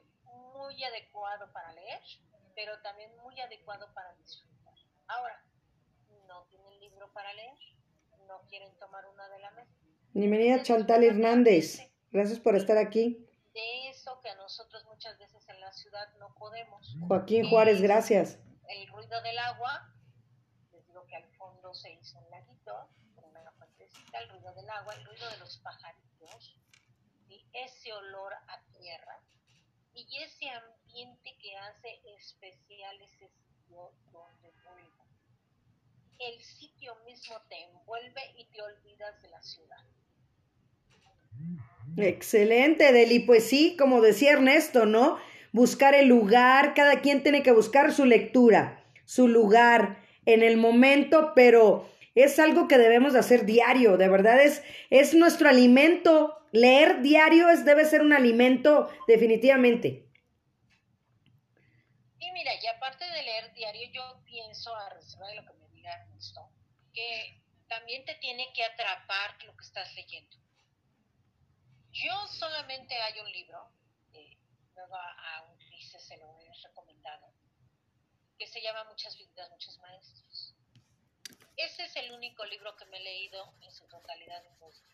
muy adecuado para leer, pero también muy adecuado para disfrutar. Ahora, no tienen libro para leer, no quieren tomar una de la mesa. Bienvenida Chantal Hernández, gracias por estar aquí. De eso que nosotros muchas veces en la ciudad no podemos. Joaquín Juárez, gracias. El ruido del agua, les digo que al fondo se hizo un laguito, una fuentecita, el ruido del agua, el ruido de los pajaritos, ¿sí? Ese olor a tierra y ese ambiente que hace especial ese sitio donde vuelvo. El sitio mismo te envuelve y te olvidas de la ciudad. Excelente, Deli. Pues sí, como decía Ernesto, ¿no? Buscar el lugar, cada quien tiene que buscar su lectura, su lugar en el momento, pero es algo que debemos de hacer diario, de verdad, es nuestro alimento. Leer diario debe ser un alimento, definitivamente. Y mira, y aparte de leer diario, yo pienso, a reserva de lo que me diga Ernesto, que también te tiene que atrapar lo que estás leyendo. Yo solamente hay un libro, luego a Ulises se lo he recomendado, que se llama Muchas Vidas, Muchos Maestros. Ese es el único libro que me he leído en su totalidad en dos días.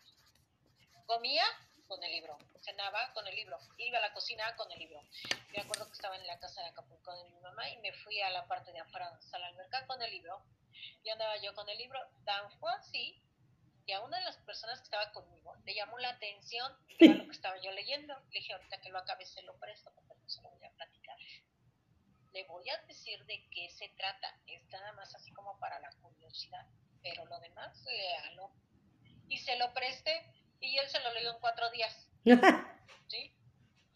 Comía con el libro, cenaba con el libro, iba a la cocina con el libro. Me acuerdo que estaba en la casa de Acapulco de mi mamá y me fui a la parte de Franza, a la alberca con el libro, y andaba yo con el libro. Dan fue así, y a una de las personas que estaba conmigo le llamó la atención que era lo que estaba yo leyendo. Le dije, ahorita que lo acabe se lo presto, porque no se lo voy a platicar. Le voy a decir de qué se trata, es nada más así como para la curiosidad, pero lo demás, léalo. Y se lo presté, y él se lo leyó en 4 días. ¿Sí?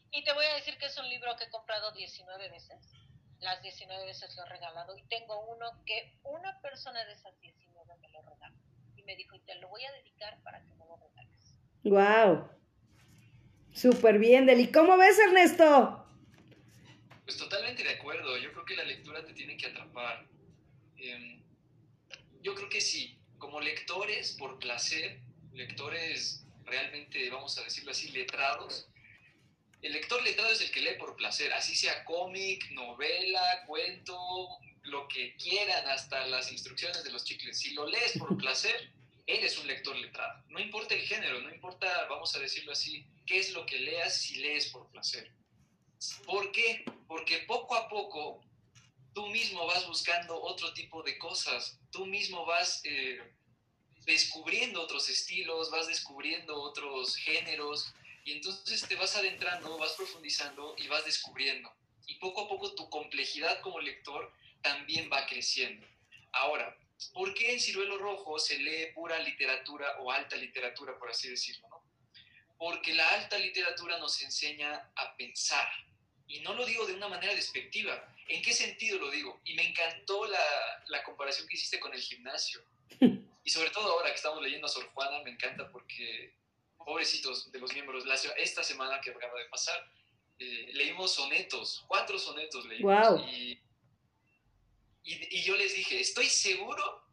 Y te voy a decir que es un libro que he comprado 19 veces. Las 19 veces lo he regalado, y tengo uno que una persona de esas 19 me lo regaló. Y me dijo, y te lo voy a dedicar para que me lo regales. ¡Wow! Súper bien, Deli. ¿Cómo ves, Ernesto? Pues totalmente de acuerdo, yo creo que la lectura te tiene que atrapar. Yo creo que sí, como lectores por placer, lectores realmente, vamos a decirlo así, letrados. El lector letrado es el que lee por placer, así sea cómic, novela, cuento, lo que quieran, hasta las instrucciones de los chicles. Si lo lees por placer, eres un lector letrado. No importa el género, no importa, vamos a decirlo así, qué es lo que leas si lees por placer. ¿Por qué? Porque poco a poco tú mismo vas buscando otro tipo de cosas, tú mismo vas descubriendo otros estilos, vas descubriendo otros géneros, y entonces te vas adentrando, vas profundizando y vas descubriendo. Y poco a poco tu complejidad como lector también va creciendo. Ahora, ¿por qué en Ciruelo Rojo se lee pura literatura o alta literatura, por así decirlo, ¿no? Porque la alta literatura nos enseña a pensar. Y no lo digo de una manera despectiva. ¿En qué sentido lo digo? Y me encantó la comparación que hiciste con el gimnasio. Y sobre todo ahora que estamos leyendo a Sor Juana, me encanta porque, pobrecitos de los miembros, esta semana que acaba de pasar, leímos sonetos, 4 sonetos leímos. Wow. Y yo les dije, estoy seguro,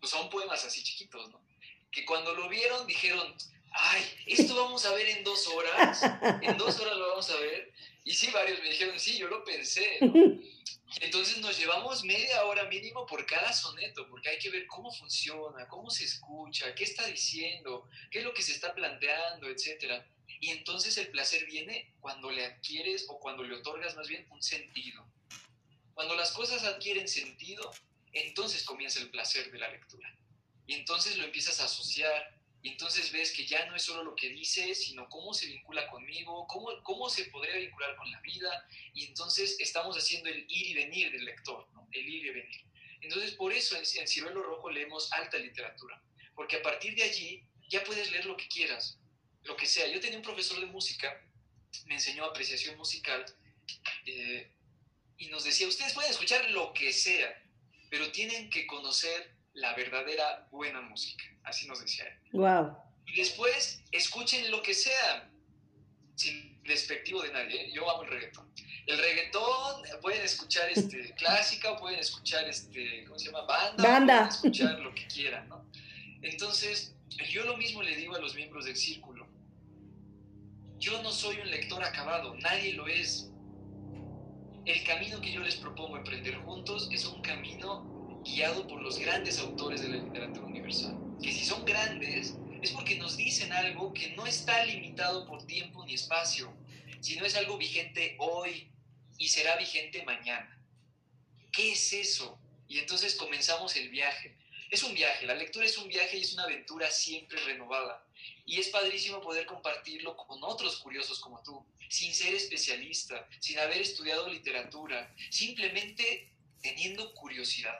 pues son poemas así chiquitos, ¿no? Que cuando lo vieron dijeron... Ay, esto vamos a ver en 2 horas, en 2 horas lo vamos a ver. Y sí, varios me dijeron, sí, yo lo pensé, ¿no? Entonces nos llevamos media hora mínimo por cada soneto, porque hay que ver cómo funciona, cómo se escucha, qué está diciendo, qué es lo que se está planteando, etc. Y entonces el placer viene cuando le adquieres, o cuando le otorgas más bien, un sentido. Cuando las cosas adquieren sentido, entonces comienza el placer de la lectura. Y entonces lo empiezas a asociar. Y entonces ves que ya no es solo lo que dice, sino cómo se vincula conmigo, cómo se podría vincular con la vida. Y entonces estamos haciendo el ir y venir del lector, ¿no? El ir y venir. Entonces por eso en Ciruelo Rojo leemos alta literatura, porque a partir de allí ya puedes leer lo que quieras, lo que sea. Yo tenía un profesor de música, me enseñó apreciación musical, y nos decía, ustedes pueden escuchar lo que sea, pero tienen que conocer la verdadera buena música. Así nos decía él. Wow. Y después, escuchen lo que sea, sin despectivo de nadie, ¿eh? Yo amo el reggaetón. El reggaetón, pueden escuchar clásica, pueden escuchar ¿cómo se llama? Banda. Pueden escuchar lo que quieran, ¿no? Entonces, yo lo mismo le digo a los miembros del círculo. Yo no soy un lector acabado, nadie lo es. El camino que yo les propongo emprender juntos es un camino guiado por los grandes autores de la literatura universal. Que si son grandes, es porque nos dicen algo que no está limitado por tiempo ni espacio, sino es algo vigente hoy y será vigente mañana. ¿Qué es eso? Y entonces comenzamos el viaje. Es un viaje, la lectura es un viaje y es una aventura siempre renovada. Y es padrísimo poder compartirlo con otros curiosos como tú, sin ser especialista, sin haber estudiado literatura, simplemente teniendo curiosidad.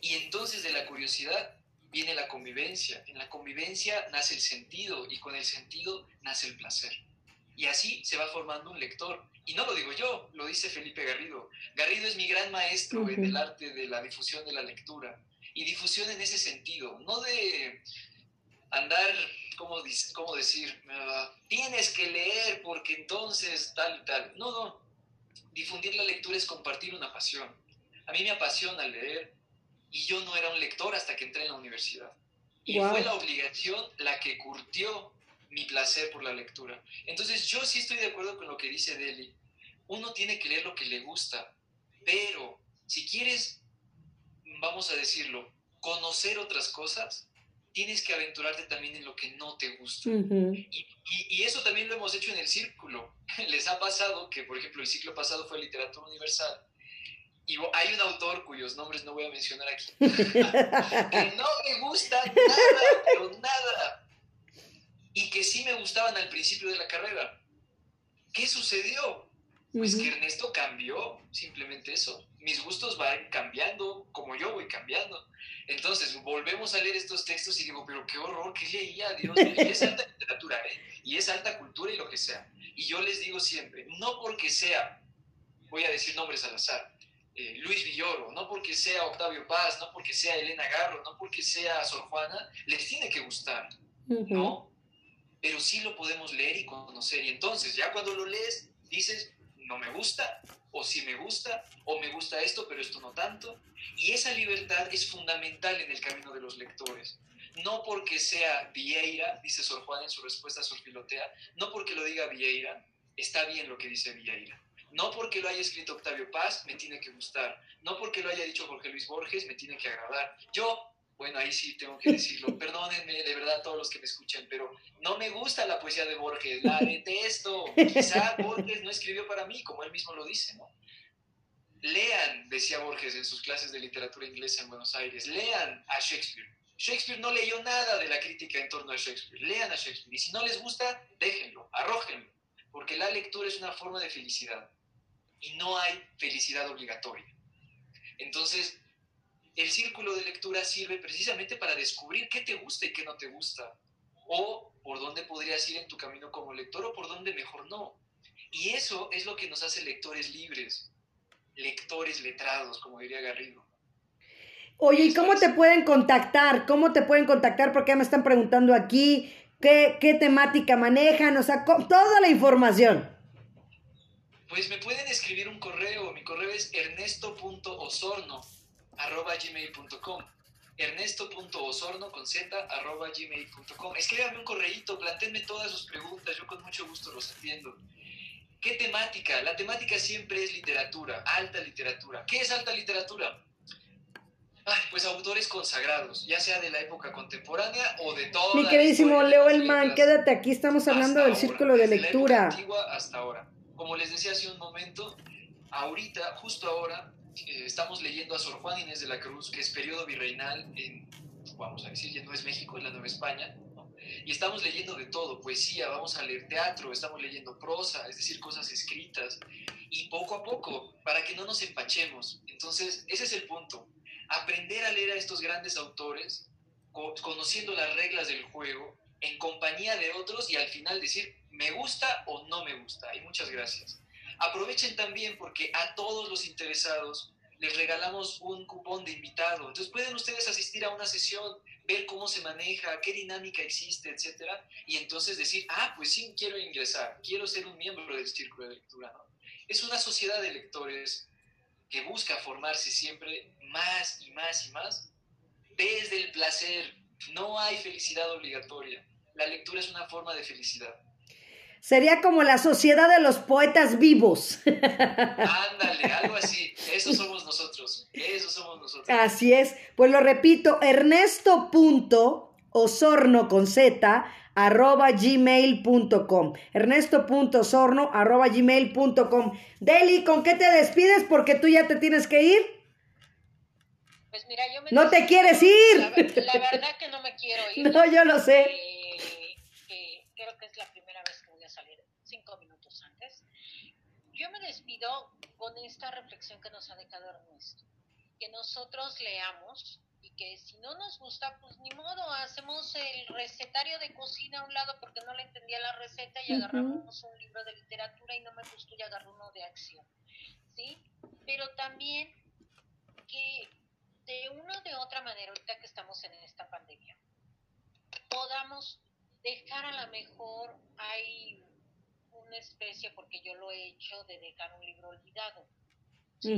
Y entonces de la curiosidad viene la convivencia. En la convivencia nace el sentido, y con el sentido nace el placer. Y así se va formando un lector. Y no lo digo yo, lo dice Felipe Garrido. Garrido es mi gran maestro en el arte de la difusión de la lectura. Y difusión en ese sentido, no de andar, ¿cómo decir? Tienes que leer porque entonces tal y tal. No, no. Difundir la lectura es compartir una pasión. A mí me apasiona leer. Y yo no era un lector hasta que entré en la universidad. Y wow. Fue la obligación la que curtió mi placer por la lectura. Entonces yo sí estoy de acuerdo con lo que dice Deli. Uno tiene que leer lo que le gusta, pero si quieres, vamos a decirlo, conocer otras cosas, tienes que aventurarte también en lo que no te gusta. Uh-huh. Y eso también lo hemos hecho en el círculo. Les ha pasado que, por ejemplo, el ciclo pasado fue literatura universal. Y hay un autor cuyos nombres no voy a mencionar aquí, que no me gusta nada, pero nada. Y que sí me gustaban al principio de la carrera. ¿Qué sucedió? Pues que Ernesto cambió, simplemente eso. Mis gustos van cambiando, como yo voy cambiando. Entonces, volvemos a leer estos textos y digo, pero qué horror, qué leía, Dios mío. Y es alta literatura, y es alta cultura y lo que sea. Y yo les digo siempre, no porque sea, voy a decir nombres al azar, Luis Villoro, no porque sea Octavio Paz, no porque sea Elena Garro, no porque sea Sor Juana, les tiene que gustar, ¿no? Pero sí lo podemos leer y conocer, y entonces ya cuando lo lees, dices, no me gusta, o sí me gusta, o me gusta esto, pero esto no tanto, y esa libertad es fundamental en el camino de los lectores. No porque sea Vieira, dice Sor Juana en su respuesta a Sor Filotea, no porque lo diga Vieira, está bien lo que dice Vieira. No porque lo haya escrito Octavio Paz, me tiene que gustar. No porque lo haya dicho Jorge Luis Borges, me tiene que agradar. Yo, bueno, ahí sí tengo que decirlo. Perdónenme, de verdad, todos los que me escuchan, pero no me gusta la poesía de Borges. La detesto. Quizá Borges no escribió para mí, como él mismo lo dice, ¿no? Lean, decía Borges en sus clases de literatura inglesa en Buenos Aires, lean a Shakespeare. Shakespeare no leyó nada de la crítica en torno a Shakespeare. Lean a Shakespeare. Y si no les gusta, déjenlo, arrójenlo. Porque la lectura es una forma de felicidad. Y no hay felicidad obligatoria. Entonces, el círculo de lectura sirve precisamente para descubrir qué te gusta y qué no te gusta, o por dónde podrías ir en tu camino como lector, o por dónde mejor no. Y eso es lo que nos hace lectores libres, lectores letrados, como diría Garrido. Oye, ¿y cómo te pueden contactar? ¿Cómo te pueden contactar? Porque ya me están preguntando aquí qué temática manejan, o sea, toda la información. Pues me pueden escribir un correo, mi correo es ernesto.osorno@gmail.com, ernesto.osorno@gmail.com. Escríbanme un correíto, plantéenme todas sus preguntas, yo con mucho gusto los atiendo. ¿Qué temática? La temática siempre es literatura, alta literatura. ¿Qué es alta literatura? Ay, pues autores consagrados, ya sea de la época contemporánea o de toda la... Mi queridísimo Leo Elman, quédate aquí, estamos hablando del círculo de lectura. Desde la época antigua hasta ahora. Como les decía hace un momento, ahorita, justo ahora, estamos leyendo a Sor Juana Inés de la Cruz, que es periodo virreinal en, vamos a decir, ya no es México, es la Nueva España, ¿no? Y estamos leyendo de todo, poesía, vamos a leer teatro, estamos leyendo prosa, es decir, cosas escritas, y poco a poco, para que no nos empachemos. Entonces, ese es el punto, aprender a leer a estos grandes autores, conociendo las reglas del juego, en compañía de otros y al final decir, me gusta o no me gusta. Y muchas gracias. Aprovechen también porque a todos los interesados les regalamos un cupón de invitado. Entonces pueden ustedes asistir a una sesión, ver cómo se maneja, qué dinámica existe, etcétera, y entonces decir, ah, pues sí, quiero ingresar, quiero ser un miembro del círculo de lectura, ¿no? Es una sociedad de lectores que busca formarse siempre más y más y más desde el placer. No hay felicidad obligatoria. La lectura es una forma de felicidad. Sería como la sociedad de los poetas vivos. Ándale, algo así. Eso somos nosotros. Eso somos nosotros. Así es. Pues lo repito, ernesto.osorno@gmail.com. ernesto.osorno@gmail.com. Deli, ¿con qué te despides? Porque tú ya te tienes que ir. Pues mira, yo me... ¡No te quieres ir! La verdad que no me quiero ir. No, yo lo sé. Creo que es la primera vez que voy a salir 5 minutos antes. Yo me despido con esta reflexión que nos ha dejado Ernesto. Que nosotros leamos y que si no nos gusta, pues ni modo, hacemos el recetario de cocina a un lado porque no le entendía la receta y agarramos un libro de literatura y no me gustó y agarré uno de acción, ¿sí? Pero también que... de una o de otra manera, ahorita que estamos en esta pandemia, podamos dejar, a lo mejor hay una especie, porque yo lo he hecho, de dejar un libro olvidado. ¿Sí?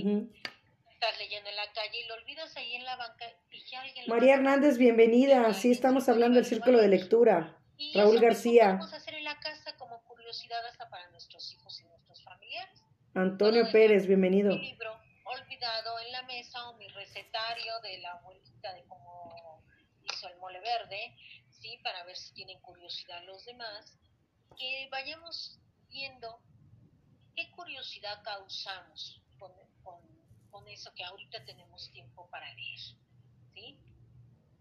Estás leyendo en la calle y lo olvidas ahí en la banca y ya alguien... María Hernández, bienvenida. Sí, estamos hablando del círculo de lectura. Y Raúl García. Vamos a hacer en la casa como curiosidad hasta para nuestros hijos y nuestros familiares. Antonio Pérez, bienvenido. Mi libro olvidado en la mesa o mi recetario de la abuelita de cómo hizo o el mole verde, ¿sí? Para ver si tienen curiosidad los demás, que vayamos viendo qué curiosidad causamos con eso que ahorita tenemos tiempo para leer, ¿sí?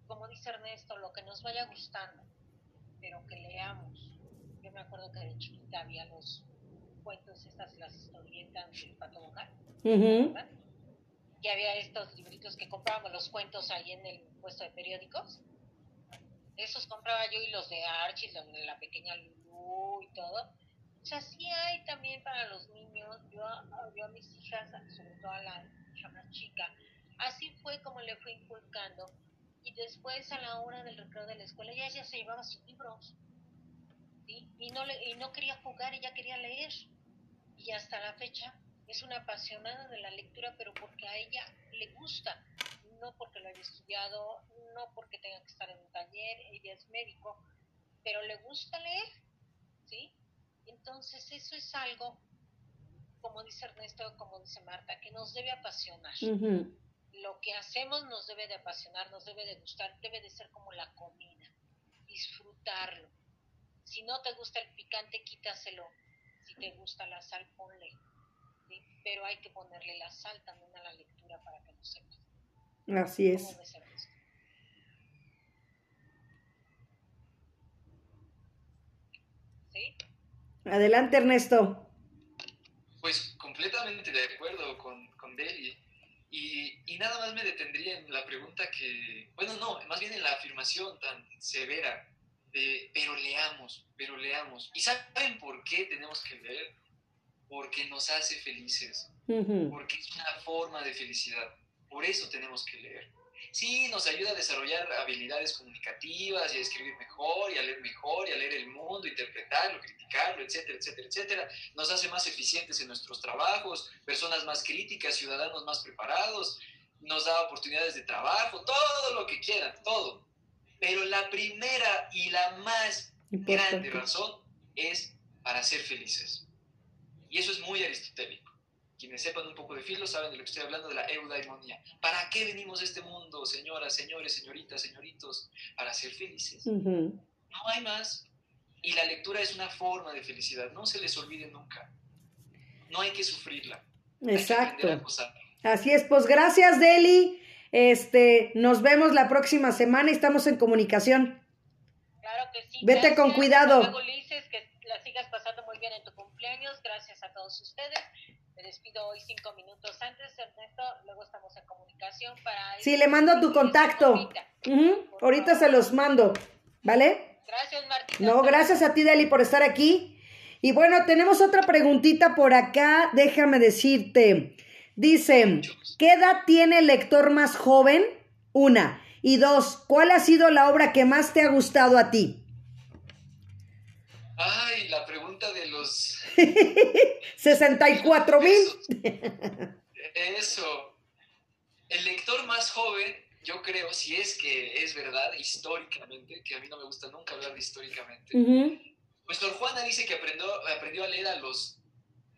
Como dice Ernesto, lo que nos vaya gustando, pero que leamos. Yo me acuerdo que de chiquita había los cuentos, estas, las historietas del Pato Donald, ¿verdad? Y había estos libritos que comprábamos, los cuentos ahí en el puesto de periódicos. Esos compraba yo, y los de Archie, los de la pequeña Lulú y todo. O sea, sí hay también para los niños. Yo a mis hijas, sobre todo a la hija más chica, así fue como le fui inculcando. Y después, a la hora del recreo de la escuela, ella se llevaba sus libros, ¿sí? Y no quería jugar, ella quería leer. Y hasta la fecha es una apasionada de la lectura, pero porque a ella le gusta, no porque lo haya estudiado, no porque tenga que estar en un taller. Ella es médico, pero le gusta leer, ¿sí? Entonces eso es algo, como dice Ernesto, como dice Marta, que nos debe apasionar. Uh-huh. Lo que hacemos nos debe de apasionar, nos debe de gustar, debe de ser como la comida, disfrutarlo. Si no te gusta el picante, quítaselo. Si te gusta la sal, ponle. ¿Sí? Pero hay que ponerle la sal también a la lectura para que no se pierda. Así es. ¿Sí? Adelante, Ernesto. Pues completamente de acuerdo con Deli. Y nada más me detendría en la pregunta que, bueno, no, más bien en la afirmación tan severa de, pero leamos. ¿Y saben por qué tenemos que leer? Porque nos hace felices, porque es una forma de felicidad, por eso tenemos que leer. Sí, nos ayuda a desarrollar habilidades comunicativas, y a escribir mejor, y a leer el mundo, interpretarlo, criticarlo, etcétera, etcétera, etcétera. Nos hace más eficientes en nuestros trabajos, personas más críticas, ciudadanos más preparados, nos da oportunidades de trabajo, todo lo que quieran, todo. Pero la primera y la más grande razón es para ser felices. Y eso es muy aristotélico. Quienes sepan un poco de filo saben de lo que estoy hablando, de la eudaimonía. ¿Para qué venimos a este mundo, señoras, señores, señoritas, señoritos? Para ser felices. Uh-huh. No hay más. Y la lectura es una forma de felicidad. No se les olvide nunca. No hay que sufrirla. Exacto. Hay que aprender a gozarla. Así es. Pues gracias, Deli. Nos vemos la próxima semana y estamos en comunicación. Claro que sí. Vete con cuidado. Luego, Ulises, que la sigas pasando muy bien en tu cumpleaños. Gracias a todos ustedes. Me despido hoy 5 minutos antes, Ernesto, luego estamos en comunicación para... Sí, le mando tu contacto. Uh-huh. Ahorita se los mando, ¿vale? Gracias, Martín. No, gracias a ti, Deli, por estar aquí. Y bueno, tenemos otra preguntita por acá, déjame decirte. Dice, ¿qué edad tiene el lector más joven? 1. Y 2, ¿cuál ha sido la obra que más te ha gustado a ti? Ay, la pregunta de los... 64,000. Eso. El lector más joven, yo creo, si es que es verdad, históricamente, que a mí no me gusta nunca hablar de históricamente, pues Sor Juana dice que aprendió a leer a los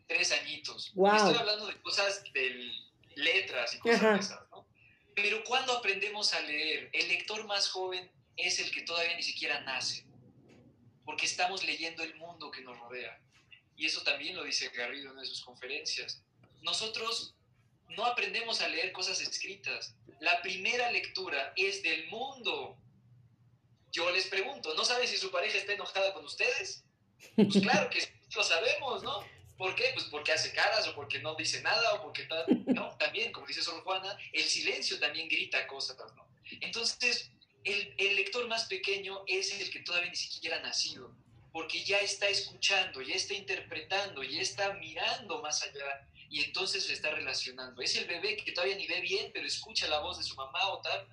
3 añitos. Wow. Estoy hablando de cosas de letras y cosas de esas, ¿no? Pero cuando aprendemos a leer, el lector más joven es el que todavía ni siquiera nace, porque estamos leyendo el mundo que nos rodea. Y eso también lo dice Garrido en una de sus conferencias. Nosotros no aprendemos a leer cosas escritas. La primera lectura es del mundo. Yo les pregunto, ¿no saben si su pareja está enojada con ustedes? Pues claro que lo sabemos, ¿no? ¿Por qué? Pues porque hace caras, o porque no dice nada, o porque... No, también, como dice Sor Juana, el silencio también grita cosas, ¿no? Entonces... El lector más pequeño es el que todavía ni siquiera ha nacido, porque ya está escuchando, ya está interpretando, ya está mirando más allá, y entonces se está relacionando. Es el bebé que todavía ni ve bien, pero escucha la voz de su mamá o tal.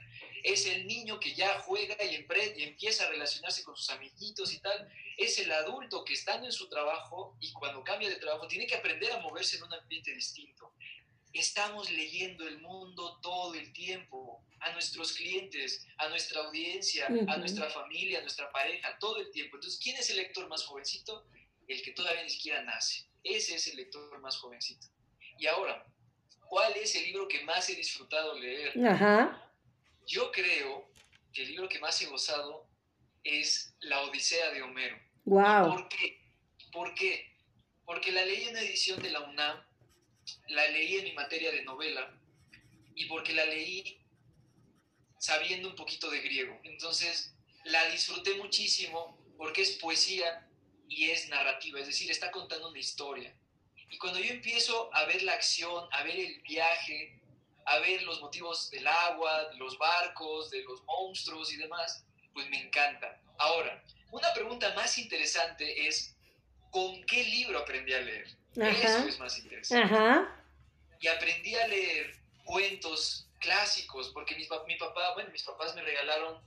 Es el niño que ya juega y empieza a relacionarse con sus amiguitos y tal. Es el adulto que, estando en su trabajo y cuando cambia de trabajo, tiene que aprender a moverse en un ambiente distinto. Estamos leyendo el mundo todo el tiempo, a nuestros clientes, a nuestra audiencia, a nuestra familia, a nuestra pareja, todo el tiempo. Entonces, ¿quién es el lector más jovencito? El que todavía ni siquiera nace. Ese es el lector más jovencito. Y ahora, ¿cuál es el libro que más he disfrutado leer? Ajá. Yo creo que el libro que más he gozado es La Odisea de Homero. Wow. ¿Por qué? ¿Por qué? Porque la leí en la edición de la UNAM, la leí en mi materia de novela y porque la leí sabiendo un poquito de griego. Entonces, la disfruté muchísimo porque es poesía y es narrativa, es decir, está contando una historia. Y cuando yo empiezo a ver la acción, a ver el viaje, a ver los motivos del agua, de los barcos, de los monstruos y demás, pues me encanta. Ahora, una pregunta más interesante es, ¿con qué libro aprendí a leer? Eso es más interesante. Ajá. Y aprendí a leer cuentos clásicos, porque mis papás me regalaron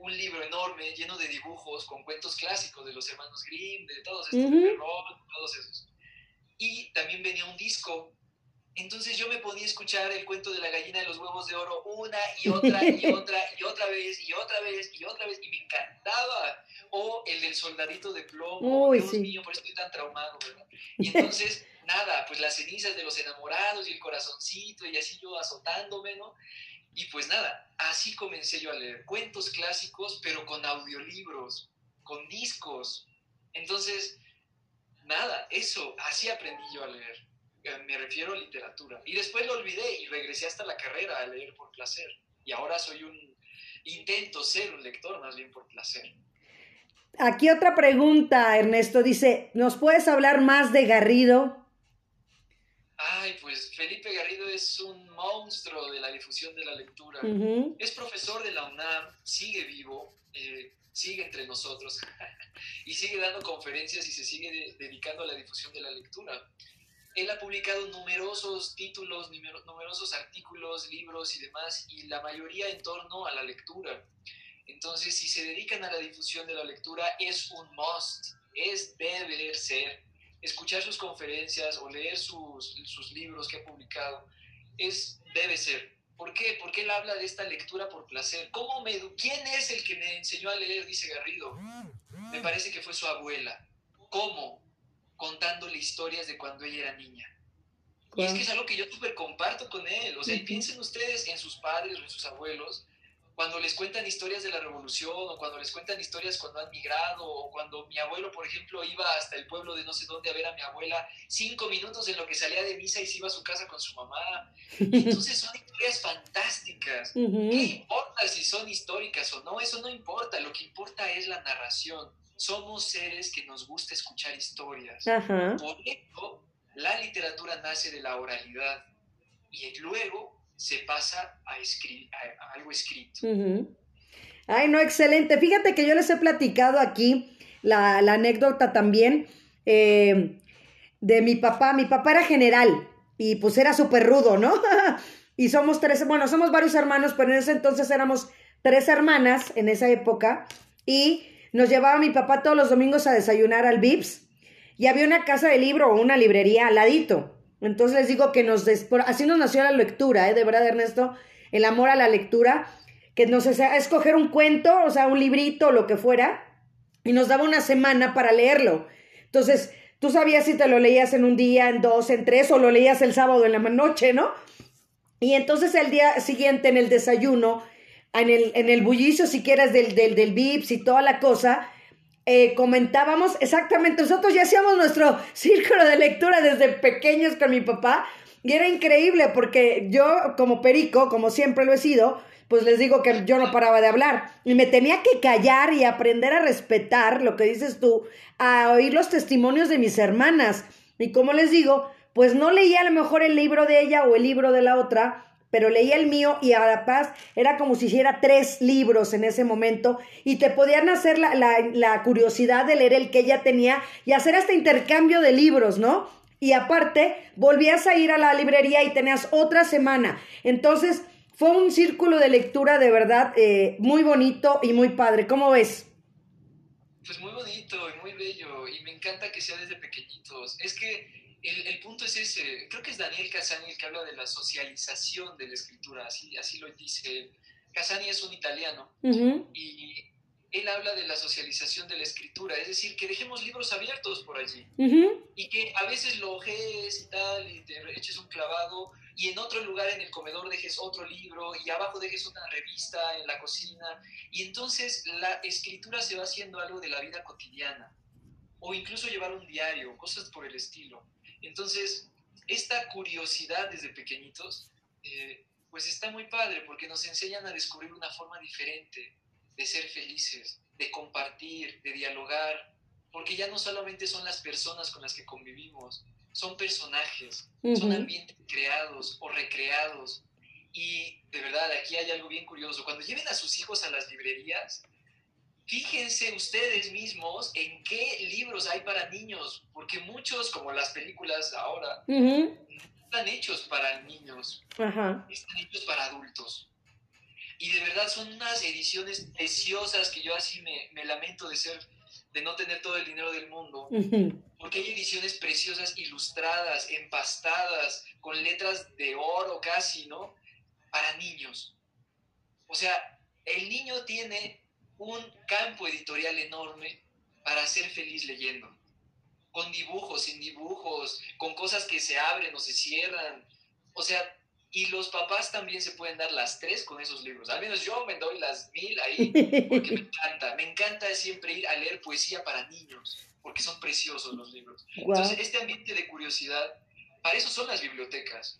un libro enorme lleno de dibujos con cuentos clásicos de los hermanos Grimm, de todos estos, de Perrault, todos esos. Y también venía un disco. Entonces yo me podía escuchar el cuento de la gallina de los huevos de oro una y otra y otra y otra vez y otra vez y otra vez y me encantaba. O el del soldadito de plomo. Uy, Dios mío, por eso estoy tan traumado, ¿verdad? Y entonces, nada, pues las cenizas de los enamorados y el corazoncito y así yo azotándome, ¿no? Y pues nada, así comencé yo a leer cuentos clásicos, pero con audiolibros, con discos. Entonces, nada, eso, así aprendí yo a leer. Me refiero a literatura. Y después lo olvidé y regresé hasta la carrera a leer por placer. Y ahora soy intento ser un lector más bien por placer. Aquí otra pregunta, Ernesto. Dice, ¿nos puedes hablar más de Garrido? Ay, pues Felipe Garrido es un monstruo de la difusión de la lectura. Uh-huh. Es profesor de la UNAM, sigue vivo, sigue entre nosotros y sigue dando conferencias y se sigue dedicando a la difusión de la lectura. Él ha publicado numerosos títulos, numerosos artículos, libros y demás, y la mayoría en torno a la lectura. Entonces, si se dedican a la difusión de la lectura, es un must, es deber ser. Escuchar sus conferencias o leer sus libros que ha publicado, debe ser. ¿Por qué? Porque él habla de esta lectura por placer. ¿Quién es el que me enseñó a leer? Dice Garrido. Me parece que fue su abuela. ¿Cómo? Contándole historias de cuando ella era niña. Y es que es algo que yo súper comparto con él. O sea, piensen ustedes en sus padres o en sus abuelos, cuando les cuentan historias de la revolución, o cuando les cuentan historias cuando han migrado, o cuando mi abuelo, por ejemplo, iba hasta el pueblo de no sé dónde a ver a mi abuela 5 minutos en lo que salía de misa y se iba a su casa con su mamá. Entonces son historias fantásticas. ¿Qué importa si son históricas o no? Eso no importa. Lo que importa es la narración. Somos seres que nos gusta escuchar historias. Uh-huh. Por eso, la literatura nace de la oralidad y luego se pasa a algo escrito. Uh-huh. Ay, no, excelente. Fíjate que yo les he platicado aquí la anécdota también de mi papá. Mi papá era general y pues era súper rudo, ¿no? Y somos varios hermanos, pero en ese entonces éramos 3 hermanas en esa época y nos llevaba mi papá todos los domingos a desayunar al Vips y había una casa de libro o una librería al ladito. Entonces les digo que así nos nació la lectura, de verdad, Ernesto, el amor a la lectura, que nos hacía escoger un cuento, o sea, un librito, lo que fuera, y nos daba una semana para leerlo. Entonces, tú sabías si te lo leías en un día, en 2, en 3, o lo leías el sábado en la noche, ¿no? Y entonces el día siguiente, en el desayuno, en el bullicio, si quieres, del Vips y toda la cosa, comentábamos exactamente, nosotros ya hacíamos nuestro círculo de lectura desde pequeños con mi papá y era increíble porque yo como perico, como siempre lo he sido, pues les digo que yo no paraba de hablar y me tenía que callar y aprender a respetar lo que dices tú, a oír los testimonios de mis hermanas y como les digo, pues no leía a lo mejor el libro de ella o el libro de la otra, pero leía el mío y a la paz era como si hiciera 3 libros en ese momento y te podían hacer la curiosidad de leer el que ella tenía y hacer hasta intercambio de libros, ¿no? Y aparte, volvías a ir a la librería y tenías otra semana. Entonces, fue un círculo de lectura de verdad muy bonito y muy padre. ¿Cómo ves? Pues muy bonito y muy bello y me encanta que sea desde pequeñitos. Es que el punto es ese, creo que es Daniel Cassany el que habla de la socialización de la escritura, así lo dice. Cassany es un italiano, uh-huh, y él habla de la socialización de la escritura, es decir, que dejemos libros abiertos por allí, uh-huh, y que a veces lo ojees y tal, y te eches un clavado, y en otro lugar en el comedor dejes otro libro, y abajo dejes una revista en la cocina, y entonces la escritura se va haciendo algo de la vida cotidiana, o incluso llevar un diario, cosas por el estilo. Entonces, esta curiosidad desde pequeñitos, pues está muy padre, porque nos enseñan a descubrir una forma diferente de ser felices, de compartir, de dialogar, porque ya no solamente son las personas con las que convivimos, son personajes, son ambientes creados o recreados. Y de verdad, aquí hay algo bien curioso. Cuando lleven a sus hijos a las librerías, fíjense ustedes mismos en qué libros hay para niños, porque muchos, como las películas ahora, no están hechos para niños, están hechos para adultos. Y de verdad son unas ediciones preciosas que yo así me lamento de no tener todo el dinero del mundo, porque hay ediciones preciosas, ilustradas, empastadas, con letras de oro casi, ¿no? Para niños. O sea, el niño tiene un campo editorial enorme para ser feliz leyendo, con dibujos, sin dibujos, con cosas que se abren o se cierran. O sea, y los papás también se pueden dar las tres con esos libros. Al menos yo me doy las 1000 ahí, porque me encanta. Me encanta siempre ir a leer poesía para niños, porque son preciosos los libros. Wow. Entonces, este ambiente de curiosidad, para eso son las bibliotecas.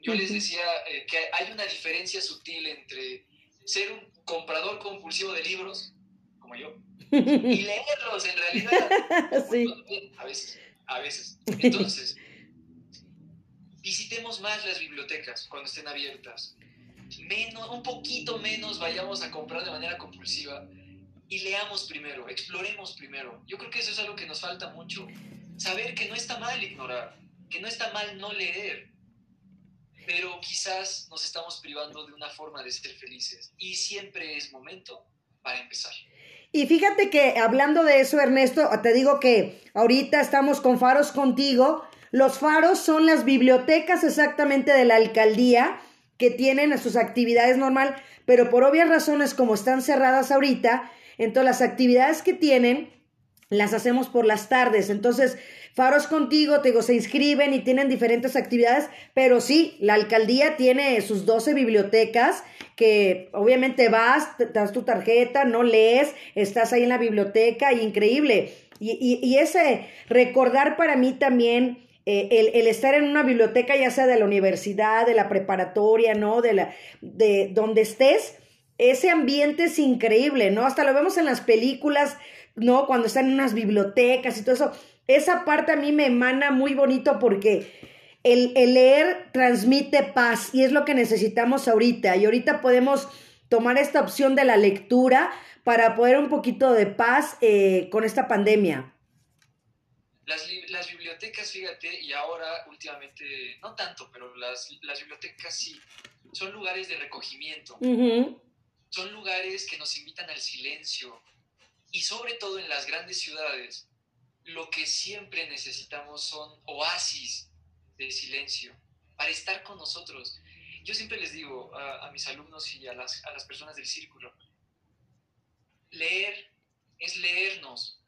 Yo les decía que hay una diferencia sutil entre ser un comprador compulsivo de libros, como yo, y leerlos en realidad. Sí. A veces. Entonces, visitemos más las bibliotecas cuando estén abiertas. Un poquito menos vayamos a comprar de manera compulsiva y leamos primero, exploremos primero. Yo creo que eso es algo que nos falta mucho. Saber que no está mal ignorar, que no está mal no leer, pero quizás nos estamos privando de una forma de ser felices y siempre es momento para empezar. Y fíjate que hablando de eso, Ernesto, te digo que ahorita estamos con Faros Contigo. Los faros son las bibliotecas exactamente de la alcaldía que tienen a sus actividades normal, pero por obvias razones, como están cerradas ahorita, entonces las actividades que tienen las hacemos por las tardes. Entonces, Faros Contigo, te digo, se inscriben y tienen diferentes actividades, pero sí, la alcaldía tiene sus 12 bibliotecas que obviamente vas, te das tu tarjeta, no lees, estás ahí en la biblioteca, y increíble. Y ese recordar para mí también. El estar en una biblioteca, ya sea de la universidad, de la preparatoria, ¿no? De donde estés, ese ambiente es increíble, ¿no? Hasta lo vemos en las películas, ¿no? Cuando están en unas bibliotecas y todo eso. Esa parte a mí me emana muy bonito porque el leer transmite paz y es lo que necesitamos ahorita. Y ahorita podemos tomar esta opción de la lectura para poder un poquito de paz con esta pandemia. Las bibliotecas, fíjate, y ahora últimamente, no tanto, pero las bibliotecas sí, son lugares de recogimiento, son lugares que nos invitan al silencio, y sobre todo en las grandes ciudades, lo que siempre necesitamos son oasis de silencio, para estar con nosotros. Yo siempre les digo a mis alumnos y a las personas del círculo, leer es leernos,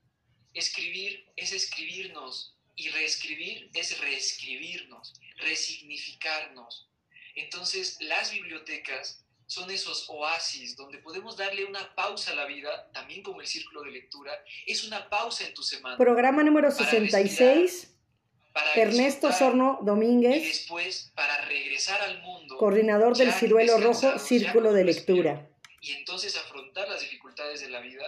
escribir es escribirnos y reescribir es reescribirnos, resignificarnos. Entonces, las bibliotecas son esos oasis donde podemos darle una pausa a la vida, también como el círculo de lectura, es una pausa en tu semana. Programa número 66, Ernesto Osorno Domínguez. Y después, para regresar al mundo. Coordinador del Ciruelo Rojo, Círculo de Lectura. Y entonces afrontar las dificultades de la vida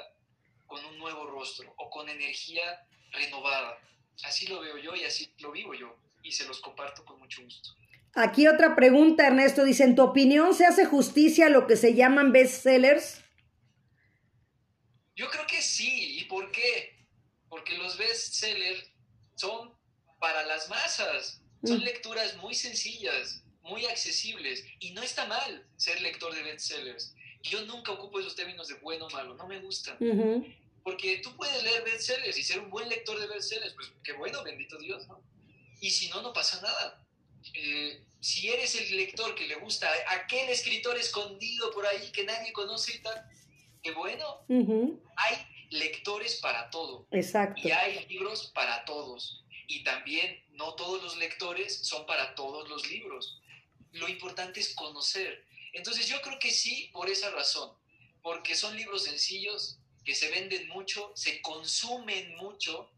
con un nuevo rostro o con energía renovada. Así lo veo yo y así lo vivo yo y se los comparto con mucho gusto. Aquí otra pregunta, Ernesto. Dice, ¿en tu opinión se hace justicia a lo que se llaman bestsellers? Yo creo que sí. ¿Y por qué? Porque los bestsellers son para las masas. Son lecturas muy sencillas, muy accesibles. Y no está mal ser lector de bestsellers. Yo nunca ocupo esos términos de bueno o malo. No me gustan. Porque tú puedes leer bestsellers y ser un buen lector de bestsellers, pues qué bueno, bendito Dios, ¿no? Y si no, no pasa nada. Si eres el lector que le gusta aquel escritor escondido por ahí que nadie conoce y tal, qué bueno. Hay lectores para todo. Exacto. Y hay libros para todos. Y también no todos los lectores son para todos los libros. lo importante es conocer. Entonces yo creo que sí, por esa razón, porque son libros sencillos, que se venden mucho, se consumen mucho,